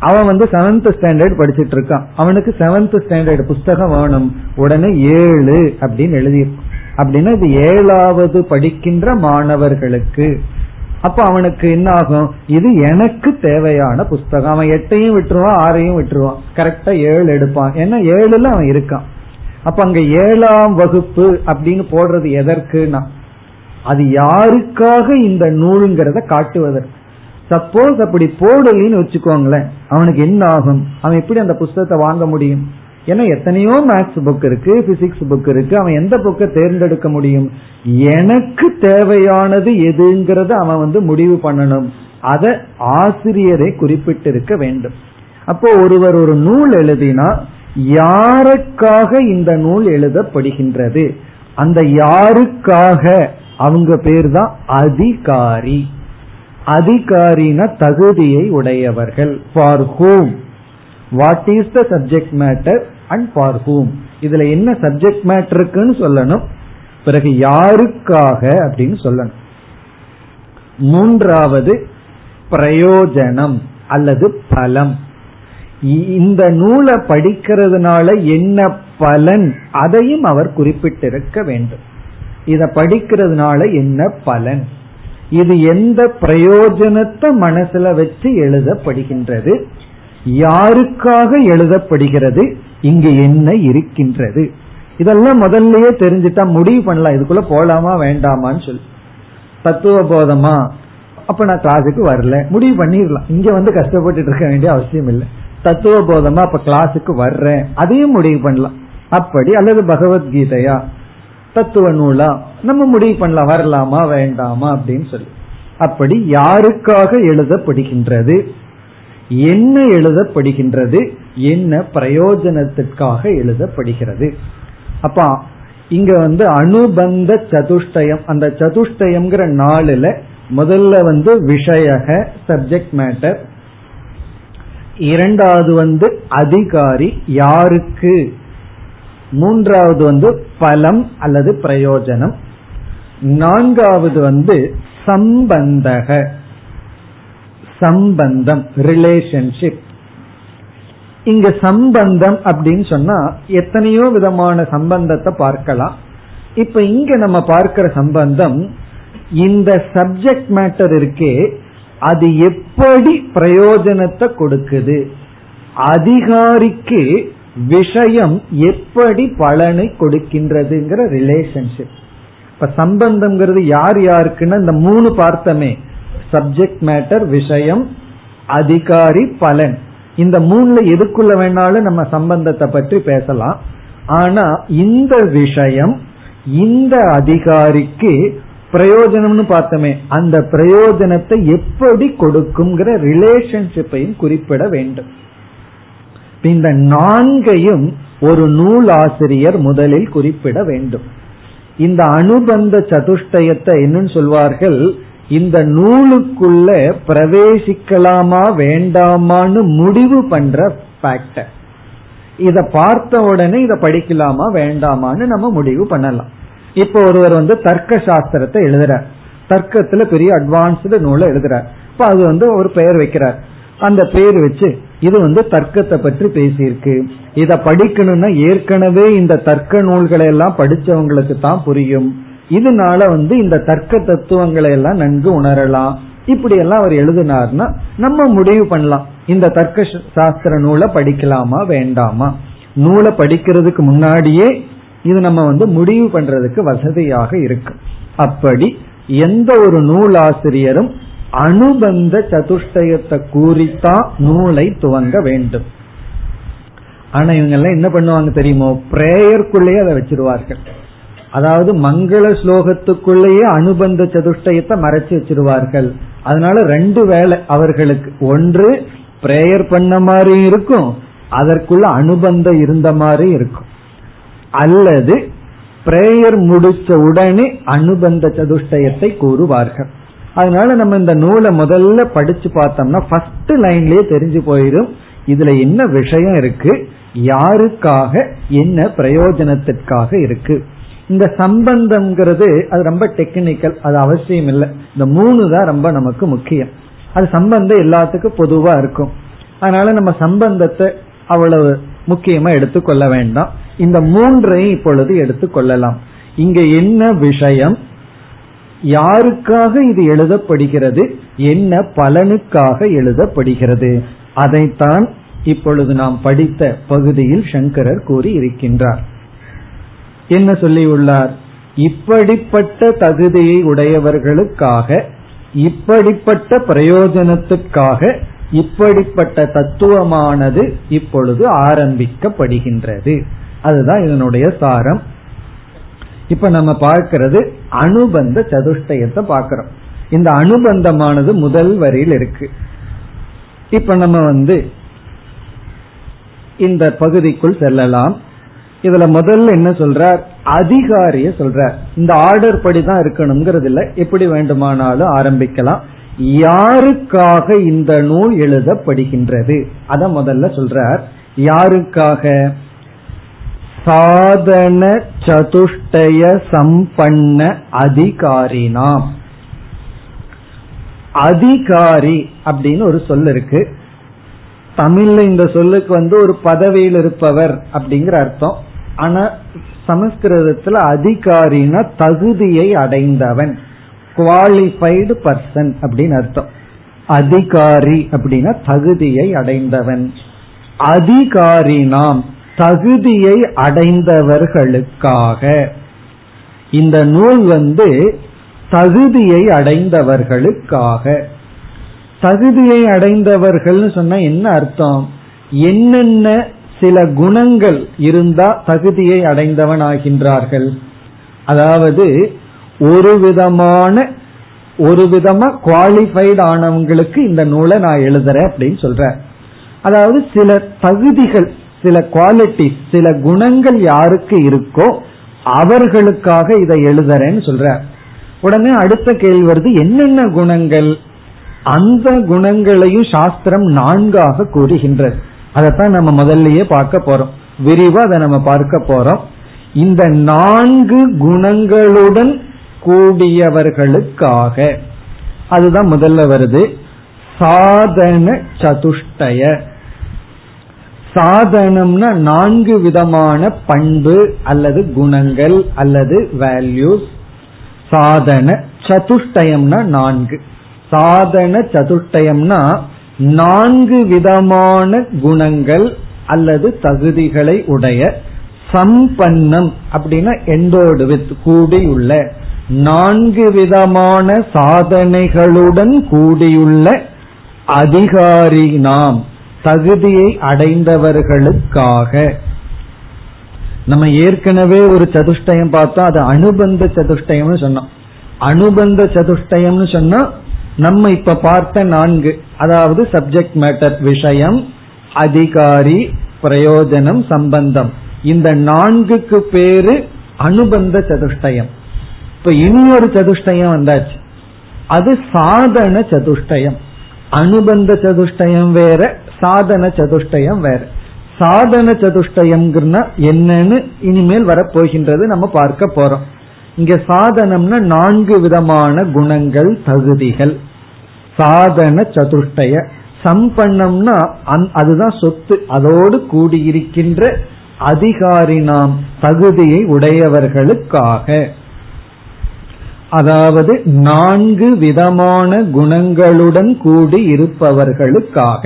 அவன் வந்து செவன்த் ஸ்டாண்டர்ட் படிச்சுட்டு இருக்கான், அவனுக்கு செவன்த் ஸ்டாண்டர்ட் புஸ்தகம் வேணும். உடனே ஏழு அப்படின்னு எழுதியிருக்கு. அப்படின்னா இது ஏழாவது படிக்கின்ற மாணவர்களுக்கு. அப்ப அவனுக்கு என்ன ஆகும், இது எனக்கு தேவையான புஸ்தகம். அவன் எட்டையும் விட்டுருவான் ஆறையும் விட்டுருவான், கரெக்டா ஏழு எடுப்பான், ஏன்னா ஏழுல அவன் இருக்கான். அப்ப அங்க ஏழாம் வகுப்பு அப்படின்னு போடுறது எதற்குனா அது யாருக்காக இந்த நூலுங்கிறத காட்டுவதற்கு. சப்போஸ் அப்படி போடலின்னு வச்சுக்கோங்களேன், அவனுக்கு என்ன ஆகும், அவன் எப்படி அந்த புஸ்தகத்தை வாங்க முடியும்? ஏன்னா எத்தனையோ மேத்ஸ் புக் இருக்கு, பிசிக்ஸ் புக் இருக்கு, அவன் எந்த புக்கை தேர்ந்தெடுக்க முடியும்? எனக்கு தேவையானது எதுங்கிறத அவன் வந்து முடிவு பண்ணணும், அதை ஆசிரியரை குறிப்பிட்டிருக்க வேண்டும். அப்போ ஒருவர் ஒரு நூல் எழுதினா யாருக்காக இந்த நூல் எழுதப்படுகின்றது, அந்த யாருக்காக அவங்க பேர் தான் அதிகாரி. அதிகாரின தகுதியை உடையவர்கள். for whom, what is the subject matter and for whom, இதுல என்ன சப்ஜெக்ட் மேட்டர் இருக்குன்னு சொல்லணும், பிறகு யாருக்காக அப்படின்னு சொல்லணும். மூன்றாவது பிரயோஜனம் அல்லது பலம். இந்த நூலை படிக்கிறதுனால என்ன பலன் அதையும் அவர் குறிப்பிட்டிருக்க வேண்டும். இத படிக்கிறதுனால என்ன பலன், இது எந்த பிரயோஜனத்தை மனசுல வச்சு எழுதப்படுகின்றது, யாருக்காக எழுதப்படுகிறது, இங்கு என்ன இருக்கின்றது, இதெல்லாம் முதல்லயே தெரிஞ்சுட்டா முடிவு பண்ணலாம் இதுக்குள்ள போலாமா வேண்டாமான்னு சொல்லி. தத்துவ போதமா, அப்ப நான் கிளாஸுக்கு வரல முடிவு பண்ணிடலாம், இங்க வந்து கஷ்டப்பட்டு இருக்க வேண்டிய அவசியம் இல்லை. தத்துவ போதமா, அப்ப கிளாஸுக்கு வர்றேன் அதையும் முடிவு பண்ணலாம். அப்படி அல்லது பகவத்கீதையா தத்துவ நூலா நம்ம முடிவு பண்ணலாம் வரலாமா வேண்டாமா அப்படின்னு சொல்லி. அப்படி யாருக்காக எழுதப்படுகின்றது, என்ன எழுதப்படுகின்றது, என்ன பிரயோஜனத்திற்காக எழுதப்படுகிறது. அப்ப இங்க வந்து அனுபந்த சதுஷ்டயம், அந்த சதுஷ்டயம்ங்கிற நாலுல முதல்ல வந்து விஷயக சப்ஜெக்ட் மேட்டர், இரண்டாவது வந்து அதிகாரி யாருக்கு, மூன்றாவது வந்து பலம் அல்லது பிரயோஜனம், நான்காவது வந்து சம்பந்தக சம்பந்தம் ரிலேஷன்ஷிப். இங்க சம்பந்தம் அப்படின்னு சொன்னா எத்தனையோ விதமான சம்பந்தத்தை பார்க்கலாம். இப்ப இங்க நம்ம பார்க்கிற சம்பந்தம், இந்த சப்ஜெக்ட் மேட்டர் இருக்கே அது எப்படி பிரயோஜனத்தை கொடுக்குது, அதிகாரிக்கு விஷயம் எப்படி பலனை கொடுக்கின்றதுங்கிற ரிலேஷன்ஷிப். இப்ப சம்பந்தம்ங்கிறது யார் யாருக்குன்னா இந்த மூணு பார்த்தமே, சப்ஜெக்ட் மேட்டர், விஷயம், அதிகாரி, பலன். இந்த மூணுல எதுக்குள்ள வேணாலும் நம்ம சம்பந்தத்தை பற்றி பேசலாம். ஆனா இந்த விஷயம் இந்த அதிகாரிக்கு பிரயோஜனம்னு பார்த்தமே, அந்த பிரயோஜனத்தை எப்படி கொடுக்கும்ங்கிற ரிலேஷன்ஷிப்பையும் குறிப்பிட வேண்டும். இந்த நான்கையும் ஒரு நூலாசிரியர் முதலில் குறிப்பிட வேண்டும். இந்த அனுபந்த சதுஷ்டயத்தை என்னன்னு சொல்வார்கள், இந்த நூலுக்குள்ள பிரவேசிக்கலாமா வேண்டாமான்னு முடிவு பண்ற ஃபேக்டர். இத பார்த்த உடனே இத படிக்கலாமா வேண்டாமான்னு நம்ம முடிவு பண்ணலாம். இப்ப ஒருவர் வந்து தர்க்க சாஸ்திரத்தை எழுதுறார், தர்க்கத்துல பெரிய அட்வான்ஸ்டு நூலை எழுதுறார், இப்ப அது வந்து ஒரு பெயர் வைக்கிறார். அந்த பேர் வச்சு இது வந்து தர்க்கத்தை பற்றி பேசியிருக்கு, இத படிக்கணும்னா ஏற்கனவே இந்த தர்க்க நூல்களை எல்லாம் படிச்சவங்களுக்கு தான் புரியும், இதனால வந்து இந்த தர்க்க தத்துவங்களை எல்லாம் நன்கு உணரலாம், இப்படி எல்லாம் அவர் எழுதினார்னா நம்ம முடிவு பண்ணலாம் இந்த தர்க்க சாஸ்திர நூலை படிக்கலாமா வேண்டாமா. நூலை படிக்கிறதுக்கு முன்னாடியே இது நம்ம வந்து முடிவு பண்றதுக்கு வசதியாக இருக்கு. அப்படி எந்த ஒரு நூலாசிரியரும் அனுபந்த சதுஷ்டயத்தை கூறித்தான் நூலை துவங்க வேண்டும். ஆனா இவங்க எல்லாம் என்ன பண்ணுவாங்க தெரியுமோ, பிரேயர்க்குள்ளேயே அதை வச்சிருவார்கள். அதாவது மங்கள ஸ்லோகத்துக்குள்ளேயே அனுபந்த சதுஷ்டயத்தை மறைச்சு வச்சிருவார்கள். அதனால ரெண்டு வேலை அவர்களுக்கு, ஒன்று பிரேயர் பண்ண மாதிரி இருக்கும், அதற்குள்ள அனுபந்தம் இருந்த மாதிரி இருக்கும், அல்லது பிரேயர் முடிச்ச உடனே அனுபந்த சதுஷ்டயத்தை கூறுவார்கள். அதனால நம்ம இந்த நூலை முதல்ல படிச்சு பார்த்தோம்னா ஃபர்ஸ்ட் லைன்லயே தெரிஞ்சு போயிடும் இதுல என்ன விஷயம் இருக்கு, யாருக்காக, என்ன பிரயோஜனத்திற்காக இருக்கு. இந்த சம்பந்தம்ங்கிறது அது ரொம்ப டெக்னிக்கல், அது அவசியம் இல்லை. இந்த மூணு தான் ரொம்ப நமக்கு முக்கியம். அது சம்பந்தம் எல்லாத்துக்கும் பொதுவா இருக்கும். அதனால நம்ம சம்பந்தத்தை அவ்வளவு முக்கியமா எடுத்துக்கொள்ள வேண்டாம். இந்த மூன்றையும் இப்பொழுது எடுத்துக்கொள்ளலாம். இங்க என்ன விஷயம், யாருக்காக இது எழுதப்படுகிறது, என்ன பலனுக்காக எழுதப்படுகிறது, அதைத்தான் இப்பொழுது நாம் படித்த பகுதியில் சங்கரர் கூறி இருக்கின்றார். என்ன சொல்லியுள்ளார்? இப்படிப்பட்ட தகுதியை உடையவர்களுக்காக, இப்படிப்பட்ட பிரயோஜனத்துக்காக இப்படிப்பட்ட தத்துவமானது இப்பொழுது ஆரம்பிக்கப்படுகின்றது. அதுதான் இதனுடைய சாரம். இப்ப நம்ம பார்க்கிறது அனுபந்த சதுஷ்டயத்தை பார்க்கிறோம். இந்த அனுபந்தமானது முதல் வரியில் இருக்கு. இப்ப நம்ம வந்து இந்த பகுதிக்குள் செல்லலாம். இதுல முதல்ல என்ன சொல்றார்? அதிகாரிய சொல்றார். இந்த ஆர்டர் படிதான் இருக்கணுங்கிறது இல்ல, எப்படி வேண்டுமானாலும் ஆரம்பிக்கலாம். யாருக்காக இந்த நூல் எழுதப்படுகின்றது அத முதல்ல சொல்றார். யாருக்காக? சாதன சதுஷ்டய சம்பன்ன அதிகாரினாம். அதிகாரி அப்படின்னு ஒரு சொல் இருக்கு. தமிழ்ல இந்த சொல்லுக்கு வந்து ஒரு பதவியில் இருப்பவர் அப்படிங்கிற அர்த்தம். ஆனா சமஸ்கிருதத்துல அதிகாரினா தகுதியை அடைந்தவன், குவாலிஃபைடு பர்சன் அப்படின்னு அர்த்தம். அதிகாரி அப்படின்னா தகுதியை அடைந்தவன். அதிகாரி நாம் தகுதியை அடைந்தவர்களுக்காக. இந்த நூல் வந்து தகுதியை அடைந்தவர்களுக்காக. தகுதியை அடைந்தவர்கள் சொன்னா என்ன அர்த்தம்? என்னென்ன சில குணங்கள் இருந்தா தகுதியை அடைந்தவன் ஆகின்றார்கள்? அதாவது ஒரு விதமான ஒரு விதமா குவாலிஃபைடு ஆனவங்களுக்கு இந்த நூலை நான் எழுதுறேன் அப்படின்னு சொல்றேன். அதாவது சில தகுதிகள், சில குவாலிட்டி, சில குணங்கள் யாருக்கு இருக்கோ அவர்களுக்காக இதை எழுதுறேன்னு சொல்றேன். உடனே அடுத்த கேள்வி வருது, என்னென்ன குணங்கள்? அந்த குணங்களையும் சாஸ்திரம் நான்காக கூறுகின்றது. அதைத்தான் நம்ம முதல்லயே பார்க்க போறோம், விரிவா அதை நம்ம பார்க்க போறோம். இந்த நான்கு குணங்களுடன் கூடியவர்களுக்காக, அதுதான் முதல்ல வருது. சாதன சதுஷ்டய. சாதனம்னா நான்கு விதமான பண்பு அல்லது குணங்கள் அல்லது வேல்யூஸ். சாதன சதுஷ்டயம்னா நான்கு. சாதன சதுஷ்டயம்னா நான்கு விதமான குணங்கள் அல்லது தகுதிகளை உடைய. சம்பன்னம் அப்படின்னா எண்டோடு வித், கூடியுள்ள. நான்கு விதமான சாதனைகளுடன் கூடியுள்ள அதிகாரி நாம், தகுதியை அடைந்தவர்களுக்காக. நம்ம ஏற்கனவே ஒரு சதுஷ்டயம் பார்த்தோம், அது அனுபந்த சதுஷ்டயம்னு சொன்னோம். அனுபந்த சதுஷ்டயம்னு சொன்னா நம்ம இப்ப பார்த்த நான்கு, அதாவது சப்ஜெக்ட் மேட்டர் விஷயம், அதிகாரி, பிரயோஜனம், சம்பந்தம். இந்த நான்குக்கு பேரு அனுபந்த சதுஷ்டயம். இப்ப இனி ஒரு சதுஷ்டயம் வந்தாச்சு, அது சாதன சதுஷ்டயம். அனுபந்த சதுஷ்டயம் வேற, சாதன சதுஷ்டயம் வேற. சாதன சதுஷ்டயம் என்னன்னு இனிமேல் வரப்போகின்றது, நம்ம பார்க்க போறோம். இங்க சாதனம்னா நான்கு விதமான குணங்கள், தகுதிகள், சாதன சதுஷ்டய. சம்பன்னம்னா அதுதான் சொத்து, அதோடு கூடியிருக்கின்ற அதிகாரி நாம், தகுதியை உடையவர்களுக்காக. அதாவது நான்கு விதமான குணங்களுடன் கூடி இருப்பவர்களுக்காக.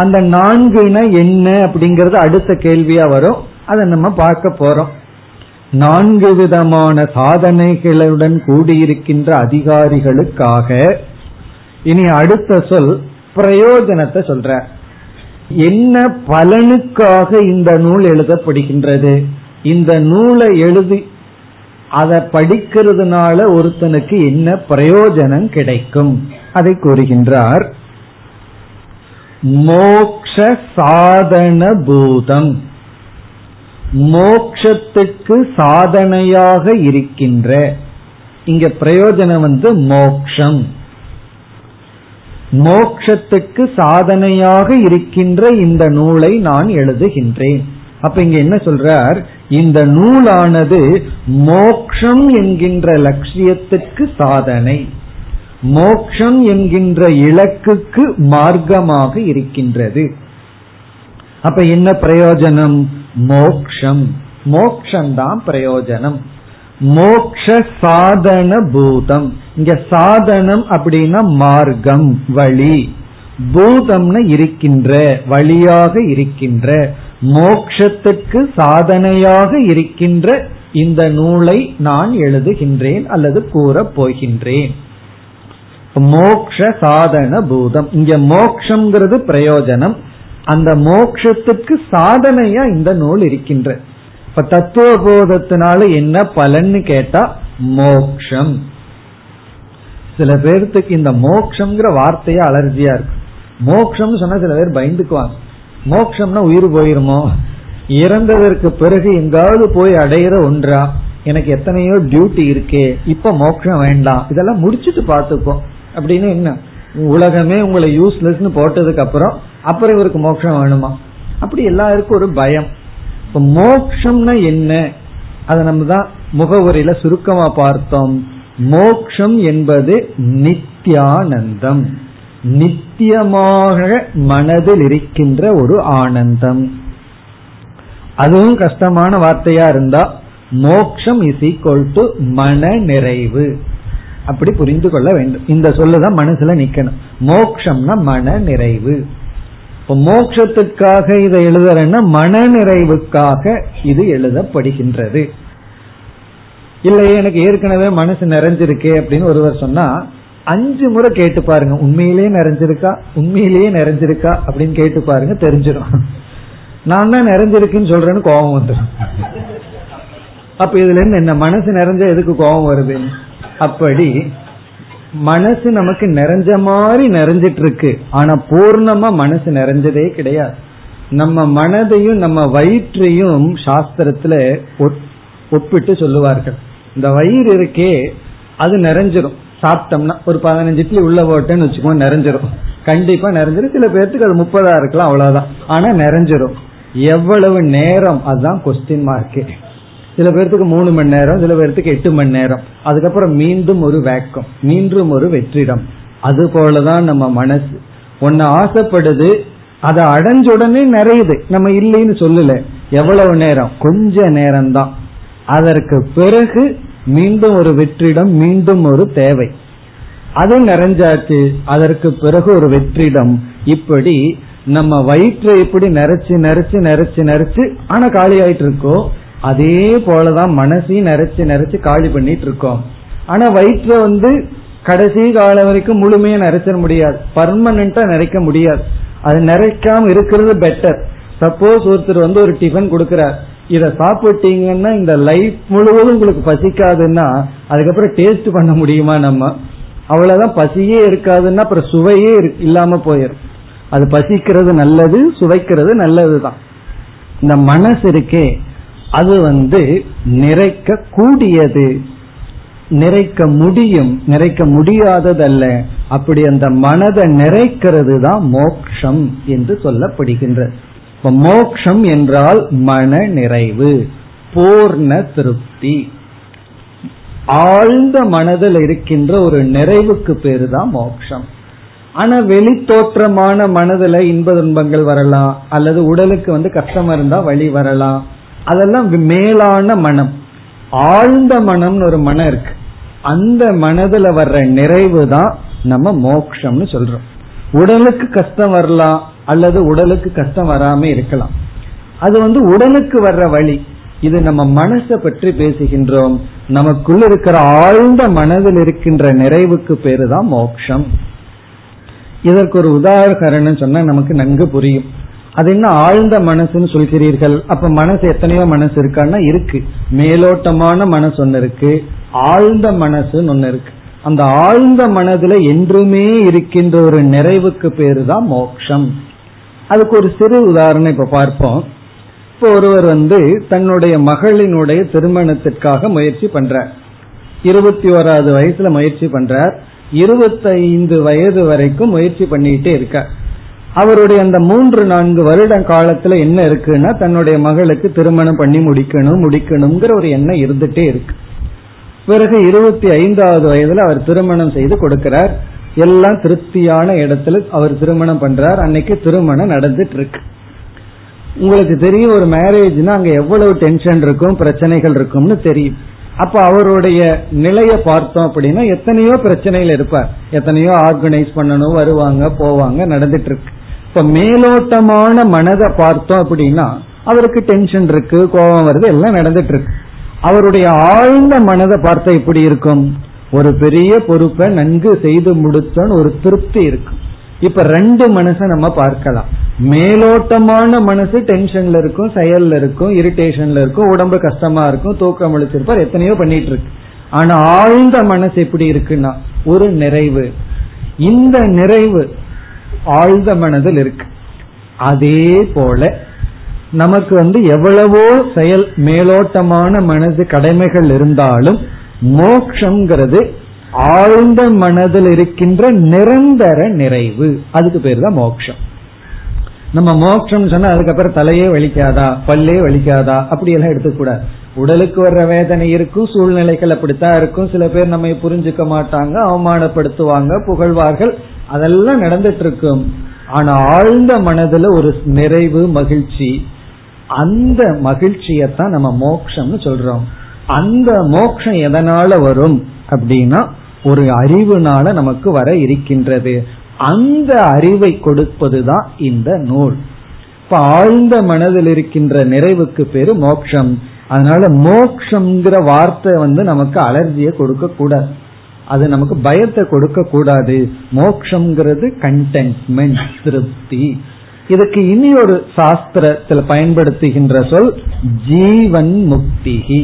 அந்த நான்குனா என்ன அப்படிங்கறது அடுத்த கேள்வியா வரும், அதை நம்ம பார்க்க போறோம். நான்கு விதமான சாதனைகளுடன் கூடியிருக்கின்ற அதிகாரிகளுக்காக. இனி அடுத்த சொல் பிரயோஜனத்தை சொல்ற. என்ன பலனுக்காக இந்த நூல் எழுதப்படுகின்றது? இந்த நூலை எழுதி அதை படிக்கிறதுனால ஒருத்தனுக்கு என்ன பிரயோஜனம் கிடைக்கும், அதை கூறுகின்றார். மோக்ஷ சாதன பூதம். மோக்ஷத்துக்கு சாதனையாக இருக்கின்ற, இங்க பிரயோஜனம் வந்து மோக்ஷம், மோக்ஷத்துக்கு சாதனையாக இருக்கின்ற இந்த நூலை நான் எழுதுகின்றேன். அப்ப இங்க என்ன சொல்றார்? இந்த நூலானது மோக்ஷம் என்கின்ற லட்சியத்துக்கு சாதனை, மோக்ஷம் என்கின்ற இலக்குக்கு மார்க்கமாக இருக்கின்றது. அப்ப என்ன பிரயோஜனம்? மோக்ஷம். மோக்ஷம்தான் பிரயோஜனம். மோக்ஷ சாதன பூதம். இங்க சாதனம் அப்படின்னா மார்க்கம், வழி. பூதம்னு இருக்கின்ற, வழியாக இருக்கின்ற, மோக்ஷத்துக்கு சாதனையாக இருக்கின்ற இந்த நூலை நான் எழுதுகின்றேன் அல்லது கூறப் போகின்றேன். மோக்ஷ சாதன பூதம். இங்க மோக்ஷங்கிறது பிரயோஜனம், அந்த மோக்ஷத்துக்கு சாதனையா இந்த நூல் இருக்கின்ற. இப்ப தத்துவ போதத்தினால என்ன பலன்னு கேட்டா மோக்ஷம். சில பேர்த்துக்கு இந்த மோக்ஷம்ங்கிற வார்த்தையா அலர்ஜியா இருக்கு. மோக்ஷம் சொன்னா சில பேர் பயந்துக்குவாங்க. மோக்ஷம்னா உயிர் போயிருமோ, இறந்ததற்கு பிறகு எங்காவது போய் அடையிற ஒன்றா, எனக்கு எத்தனையோ டியூட்டி இருக்கே, இப்ப மோக்ஷம் வேண்டாம், இதெல்லாம் முடிச்சுட்டு பாத்துப்போம் அப்படின்னு. என்ன உலகமே உங்களை யூஸ்லெஸ்னு போட்டதுக்கு அப்புறம் அப்புறம் இவருக்கு மோக்ஷம் வேணுமா? அப்படி எல்லாருக்கும் ஒரு பயம். இப்ப மோக்ஷம்னா என்ன, அதை நம்ம தான் முகவுரையில சுருக்கமா பார்த்தோம். மோக்ஷம் என்பது நித்தியானந்தம், நித்தியமாக மனதில் இருக்கின்ற ஒரு ஆனந்தம். அதுவும் கஷ்டமான வார்த்தையா இருந்தா மோக்ஷம் இஸ் ஈக்வல் டு மன நிறைவு, அப்படி புரிந்து கொள்ள வேண்டும். இந்த சொல்லுதான் மனசுல நிக்கணும். மோக்ஷம்னா மன நிறைவு. இப்ப மோக்ஷத்துக்காக இதை எழுதுறேன்னா மன நிறைவுக்காக இது எழுதப்படுகின்றது. இல்லையே எனக்கு ஏற்கனவே மனசு நிறைஞ்சிருக்கு அப்படின்னு ஒருவர் சொன்னா அஞ்சு முறை கேட்டு பாருங்க, உண்மையிலேயே நிறைஞ்சிருக்கா உண்மையிலேயே நிறைஞ்சிருக்கா அப்படின்னு கேட்டு பாருங்க, தெரிஞ்சிடும். நான் தான் நிறைஞ்சிருக்குன்னு சொல்றேன்னு கோபம் வந்துடும். அப்ப இதுல இருந்து என்ன, மனசு நிறைஞ்ச எதுக்கு கோபம் வருது? அப்படி மனசு நமக்கு நிறைஞ்ச மாதிரி நிறைஞ்சிட்டு இருக்கு, ஆனா பூர்ணமா மனசு நிறைஞ்சதே கிடையாது. நம்ம மனதையும் நம்ம வயிற்றையும் சாஸ்திரத்துல ஒப்பிட்டு சொல்லுவார்கள். இந்த வயிறு இருக்கே அது நிறைஞ்சிடும், சாப்பிட்டோம்னா ஒரு பதினஞ்சு இட்லி உள்ள போட்டேன்னு வச்சுக்கோங்க, நிறைஞ்சிடும், கண்டிப்பா நிறைஞ்சிடும். சில பேர்த்துக்கு அது முப்பதா இருக்கலாம், அவ்வளவுதான், ஆனா நிறைஞ்சிடும். எவ்வளவு நேரம் அதுதான் கொஸ்டின் மார்க்கு. சில பேர்த்துக்கு மூணு மணி நேரம், சில பேர்த்துக்கு எட்டு மணி நேரம், அதுக்கப்புறம் மீண்டும் ஒரு வேக்கம், மீண்டும் ஒரு வெற்றிடம். அது போலதான் நம்ம மனசு ஒன்னு ஆசைப்படுது, அதை அடைஞ்ச உடனே நிறையுது, நம்ம இல்லைன்னு சொல்லல. எவ்வளவு நேரம்? கொஞ்ச நேரம் தான். அதற்கு பிறகு மீண்டும் ஒரு வெற்றிடம், மீண்டும் ஒரு தேவை, அது நிறைஞ்சாச்சு. அதற்கு பிறகு ஒரு வெற்றிடம். இப்படி நம்ம வயிற்றை இப்படி நிறைச்சு நிறைச்சு நிறைச்சு நிறைச்சு ஆனா காலி ஆயிட்டு இருக்கோ, அதே போலதான் மனசையும் நிறைச்சு நிறைச்சு காலி பண்ணிட்டு இருக்கோம். ஆனா வயிற்ற வந்து கடைசி காலம் வரைக்கும் முழுமையா நிறைச்ச முடியாது, பர்மனண்டா நிறைக்க முடியாது. அது நிறைக்காம இருக்கிறது பெட்டர். சப்போஸ் ஒருத்தர் வந்து ஒரு டிஃபன் கொடுக்கிறார், இதை சாப்பிட்டீங்கன்னா இந்த லைஃப் முழுவதும் உங்களுக்கு பசிக்காதுன்னா அதுக்கப்புறம் டேஸ்ட் பண்ண முடியுமா? நம்ம அவ்வளவுதான், பசியே இருக்காதுன்னா அப்புறம் சுவையே இல்லாம போயிடும். அது பசிக்கிறது நல்லது, சுவைக்கிறது நல்லதுதான். இந்த மனசு இருக்கே அது வந்து நிறைக்க கூடியது, நிறைக்க முடியும், நிறைக்க முடியாததல்ல. அப்படி அந்த மனதை நிறைக்கிறது தான் மோக்ஷம் என்று சொல்லப்படுகின்றது. இப்ப மோக்ஷம் என்றால் மன நிறைவு, பூர்ண திருப்தி, ஆழ்ந்த மனதில் இருக்கின்ற ஒரு நிறைவுக்கு பேரு தான் மோக்ஷம். ஆனா வெளி தோற்றமான மனதில் இன்ப துன்பங்கள் வரலாம், அல்லது உடலுக்கு வந்து கஷ்டம் இருந்தா வலி வரலாம், அதெல்லாம் மேலான மனம். ஆழ்ந்த மனம்னு ஒரு மனம் இருக்கு, அந்த மனதுல வர்ற நிறைவு தான் நம்ம மோக்ஷம்னு சொல்றோம். உடலுக்கு கஷ்டம் வரலாம், அல்லது உடலுக்கு கஷ்டம் வராம இருக்கலாம், அது வந்து உடலுக்கு வர்ற வழி. இது நம்ம மனசை பற்றி பேசுகின்றோம். நமக்குள்ள இருக்கிற ஆழ்ந்த மனதில் இருக்கின்ற நிறைவுக்கு பேரு தான் மோக்ஷம். இதற்கு ஒரு உதாரணம் சொன்னா நமக்கு நன்கு புரியும். அது என்ன ஆழ்ந்த மனசுன்னு சொல்கிறீர்கள்? அப்ப மனசு எத்தனையோ மனசு இருக்கான்னா இருக்கு. மேலோட்டமான மனசு ஒன்னு இருக்கு, ஆழ்ந்த மனசுன்னு ஒன்னு இருக்கு. அந்த ஆழ்ந்த மனதுல என்றுமே இருக்கின்ற ஒரு நிறைவுக்கு பேரு தான் மோக்ஷம். அதுக்கு ஒரு சிறு உதாரணம் இப்ப பார்ப்போம். இப்போ ஒருவர் வந்து தன்னுடைய மகளினுடைய திருமணத்திற்காக முயற்சி பண்றார். இருபத்தி ஓராவது வயசுல முயற்சி பண்றார், இருபத்தைந்து வயது வரைக்கும் முயற்சி பண்ணிட்டே இருக்கார். அவருடைய அந்த மூன்று நான்கு வருட காலத்துல என்ன இருக்குன்னா தன்னுடைய மகளுக்கு திருமணம் பண்ணி முடிக்கணும் முடிக்கணுங்கிற ஒரு எண்ணம் இருந்துட்டே இருக்கு. பிறகு இருபத்தி ஐந்தாவது வயதுல அவர் திருமணம் செய்து கொடுக்கிறார். எல்லாம் திருப்தியான இடத்துல அவர் திருமணம் பண்றார். அன்னைக்கு திருமணம் நடந்துட்டு இருக்கு. உங்களுக்கு தெரியும் ஒரு மேரேஜ்னா அங்க எவ்வளவு டென்ஷன் இருக்கும், பிரச்சனைகள் இருக்கும்னு தெரியும். அப்ப அவருடைய நிலைய பார்த்தோம் அப்படின்னா எத்தனையோ பிரச்சனைகள் இருப்பார், எத்தனையோ ஆர்கனைஸ் பண்ணணும், வருவாங்க போவாங்க, நடந்துட்டு இருக்கு. இப்ப மேலோட்டமான மனதை பார்த்தோம் அப்படின்னா அவருக்கு டென்ஷன் இருக்கு, கோபம் வருது, எல்லாம் நடந்துட்டு இருக்கு. அவருடைய ஆழ்ந்த மனதை பார்த்தா இப்படி இருக்கும், ஒரு பெரிய பொறுப்பை நன்கு செய்து முடிச்சோன்னு ஒரு திருப்தி இருக்கும். இப்ப ரெண்டு மனசை நம்ம பார்க்கலாம். மேலோட்டமான மனசு டென்ஷன்ல இருக்கும், செயல்ல இருக்கும், இரிட்டேஷன்ல இருக்கும், உடம்பு கஷ்டமா இருக்கும், தூக்கம் முழிச்சிருப்பார், எத்தனையோ பண்ணிட்டு இருக்கு. ஆனா ஆழ்ந்த மனசு எப்படி இருக்குன்னா ஒரு நிறைவு. இந்த நிறைவு ஆழ்ந்த மனதில் இருக்கு. அதே போல நமக்கு வந்து எவ்வளவோ செயல் மேலோட்டமான மனது கடமைகள் இருந்தாலும் மோக்ஷங்கிறது ஆழ்ந்த மனதில் இருக்கின்ற நிரந்தர நிறைவு. அதுக்கு பேர் தான் மோக்ஷம். நம்ம மோக்ஷம் சொன்னா அதுக்கப்புறம் தலையே வலிக்காதா, பல்லே வலிக்காதா, அப்படி எல்லாம் எடுத்துக்கூடாது. உடலுக்கு வர்ற வேதனை இருக்கும், சூழ்நிலைகள் அப்படித்தான் இருக்கும். சில பேர் நம்ம புரிஞ்சுக்க மாட்டாங்க, அவமானப்படுத்துவாங்க, புகழ்வார்கள், அதெல்லாம் நடந்துட்டு இருக்கும். ஆனா ஆழ்ந்த மனதுல ஒரு நிறைவு, மகிழ்ச்சி, அந்த மகிழ்ச்சியத்தான் நம்ம மோக்ஷம்னு சொல்றோம். அந்த மோக்ஷம் எதனால வரும் அப்படின்னா ஒரு அறிவுனால நமக்கு வர இருக்கின்றது. அந்த அறிவை கொடுப்பதுதான் இந்த நூல். இப்ப ஆழ்ந்த மனதில் இருக்கின்ற நிறைவுக்கு பேரு மோக்ஷம். அதனால மோக்ஷங்கிற வார்த்தை வந்து நமக்கு அலர்ஜியை கொடுக்க கூடாது, அது நமக்கு பயத்தை கொடுக்க கூடாது. மோக்ஷங்கிறது கண்டென்ட்மெண்ட், திருப்தி. இதுக்கு இனி ஒரு சாஸ்திரத்தில் பயன்படுத்துகின்ற சொல் ஜீவன் முக்திகி.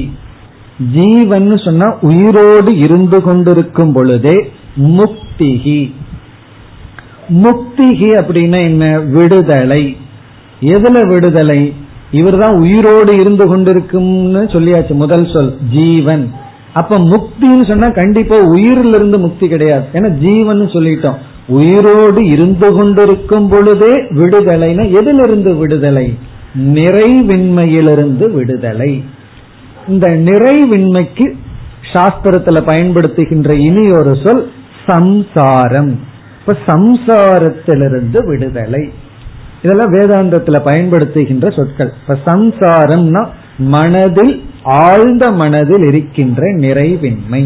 ஜீவன் சொன்னா உயிரோடு இருந்து கொண்டிருக்கும் பொழுதே, முக்திகி முக்திகி அப்படின்னா என்ன, விடுதலை. எதுல விடுதலை? இவர் தான் உயிரோடு இருந்து கொண்டிருக்கும்னு சொல்லியாச்சு, முதல் சொல் ஜீவன். அப்ப முக்தின்னு சொன்னா கண்டிப்பா உயிரில இருந்து முக்தி கிடையாது, ஏன்னா ஜீவன் சொல்லிட்டோம். உயிரோடு இருந்து கொண்டிருக்கும் பொழுதே விடுதலைனா எதிலிருந்து விடுதலை? நிறைவின்மையிலிருந்து விடுதலை. இந்த நிறைவின்மைக்கு சாஸ்திரத்துல பயன்படுத்துகின்ற இனி ஒரு சொல் சம்சாரம். இப்ப சம்சாரத்திலிருந்து விடுதலை. இதெல்லாம் வேதாந்தத்துல பயன்படுத்துகின்ற சொற்கள். இப்ப சம்சாரம்னா மனதில், ஆழ்ந்த மனதில் இருக்கின்ற நிறைவின்மை.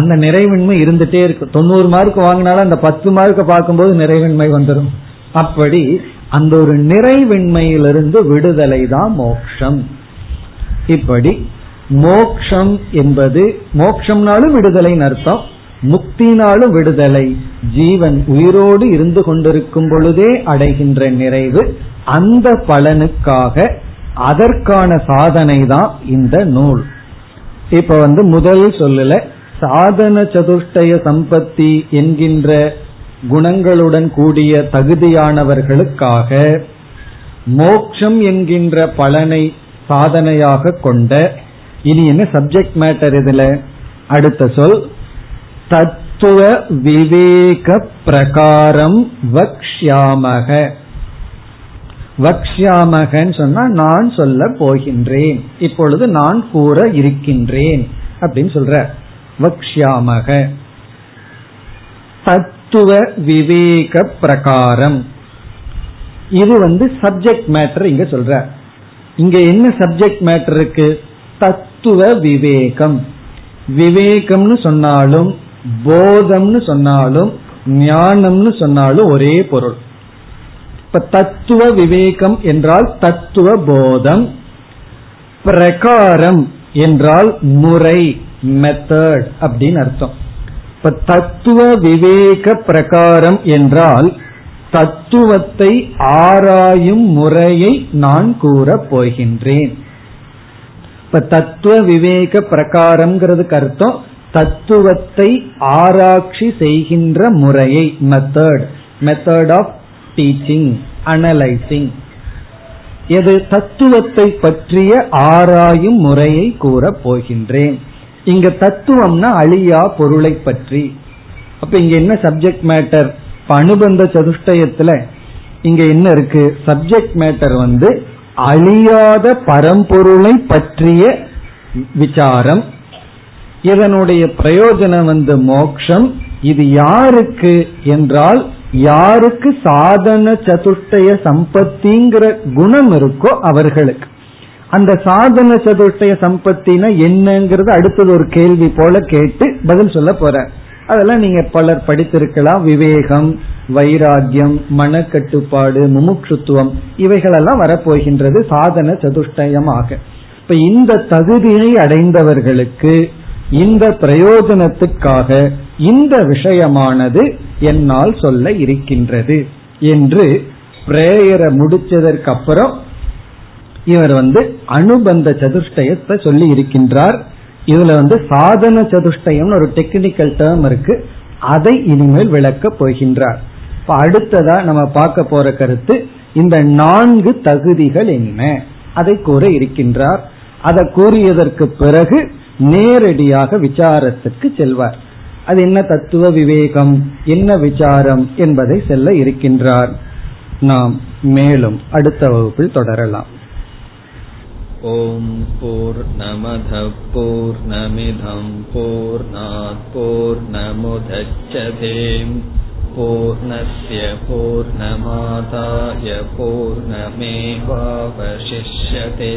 அந்த நிறைவின்மை இருந்துட்டே இருக்கு. தொண்ணூறு மார்க் வாங்கினாலும் அந்த பத்து மார்க்கை பார்க்கும்போது நிறைவின்மை வந்துடும். அப்படி அந்த ஒரு நிறைவின்மையிலிருந்து விடுதலை தான் மோக்ஷம். இப்படி மோக்ஷம் என்பது, மோக்ஷம்னாலும் விடுதலைன்னு அர்த்தம், முக்தினாலும் விடுதலை. ஜீவன் உயிரோடு இருந்து கொண்டிருக்கும் பொழுதே அடைகின்ற நிறைவு, அந்த பலனுக்காக அதற்கான சாதனை தான் இந்த நூல். இப்ப வந்து முதல் சொல்லல சாதன சதுஷ்டய சம்பத்தி என்கின்ற குணங்களுடன் கூடிய தகுதியானவர்களுக்காக மோக்ஷம் என்கின்ற பலனை சாதனையாக கொண்ட, இனி என்ன சப்ஜெக்ட் மேட்டர் இதுல? அடுத்த சொல் தத்துவ விவேக பிரகாரம் வக்ஷ்யாமக. வக்ஷ்யாமகன்னு சொன்னா நான் சொல்ல போகின்றேன், இப்பொழுது நான் கூற இருக்கின்றேன் அப்படின்னு சொல்ற. வக்ஷ்யாமக தத்துவ விவேக பிரகாரம், இது வந்து சப்ஜெக்ட் மேட்டர். இங்க சொல்ற இங்க என்ன சப்ஜெக்ட் மேட்டர் இருக்கு? தத்துவ விவேகம். விவேகம்னு சொன்னாலும் போதம்னு சொன்னாலும் ஞானம்னு சொன்னாலும் ஒரே பொருள். இப்ப தத்துவ விவேகம் என்றால் தத்துவ போதம். பிரகாரம் என்றால் முறை, மெத்தட் அப்படின்னு அர்த்தம். இப்ப தத்துவ விவேக பிரகாரம் என்றால் தத்துவத்தை ஆராயும் முறையை நான் கூற போகின்றேன். இப்ப தத்துவ விவேக பிரகாரம்ங்கிறதுக்கு அர்த்தம் தத்துவத்தை ஆராய்ச்சி செய்கின்ற முறையை, method, method of teaching, analysing. எது? தத்துவத்தை பற்றிய ஆராயும் முறையை கூற போகின்றேன். இங்க தத்துவம்னா அழியா பொருளை பற்றி. அப்ப இங்க என்ன சப்ஜெக்ட் மேட்டர்? அனுபந்த சதுஷ்டயத்துல இங்க என்ன இருக்கு? சப்ஜெக்ட் மேட்டர் வந்து அழியாத பரம்பொருளை பற்றிய விசாரம், இதனுடைய பிரயோஜனம் வந்து மோக்ஷம். இது யாருக்கு என்றால் யாருக்கு சாதன சதுஷ்டய சம்பத்திங்கிற குணம் இருக்கோ அவர்களுக்கு. அந்த சாதன சதுஷ்டய சம்பத்தினா என்னங்கிறது அடுத்தது ஒரு கேள்வி போல கேட்டு பதில் சொல்ல போற. அதெல்லாம் நீங்க பலர் படித்திருக்கலாம். விவேகம், வைராகியம், மனக்கட்டுப்பாடு, முமுட்சுத்துவம், இவைகளெல்லாம் வரப்போகின்றது சாதன சதுஷ்டயமாக. இப்ப இந்த தகுதியை அடைந்தவர்களுக்கு இந்த பிரயோஜனத்துக்காக இந்த விஷயமானது என்னால் சொல்ல இருக்கின்றது என்று பிரேயரை முடிச்சதற்கு அப்புறம் இவர் வந்து அனுபந்த சதுஷ்டயத்தை சொல்லி இருக்கின்றார். இதுல வந்து சாதன சதுஷ்டயம் ஒரு டெக்னிக்கல் டேர்ம் இருக்கு, அதை இனிமேல் விளக்க போகின்றார். இப்ப அடுத்ததா நம்ம பார்க்க போற கருத்து, இந்த நான்கு தகுதிகள் என்ன அதை கூற இருக்கின்றார். அதை கூறியதற்கு பிறகு நேரடியாக விசாரத்துக்கு செல்வார். அது என்ன தத்துவ விவேகம், என்ன விசாரம் என்பதை சொல்ல இருக்கின்றார். நாம் மேலும் அடுத்த வகுப்பில் தொடரலாம். ஓம் பூர்ணமத பூர்ணமிதம் பூர்ணாத் பூர்ணமுதச்யதே பூர்ணஸ்ய பூர்ணமாதாய பூர்ணமேவாவசிஷ்யதே.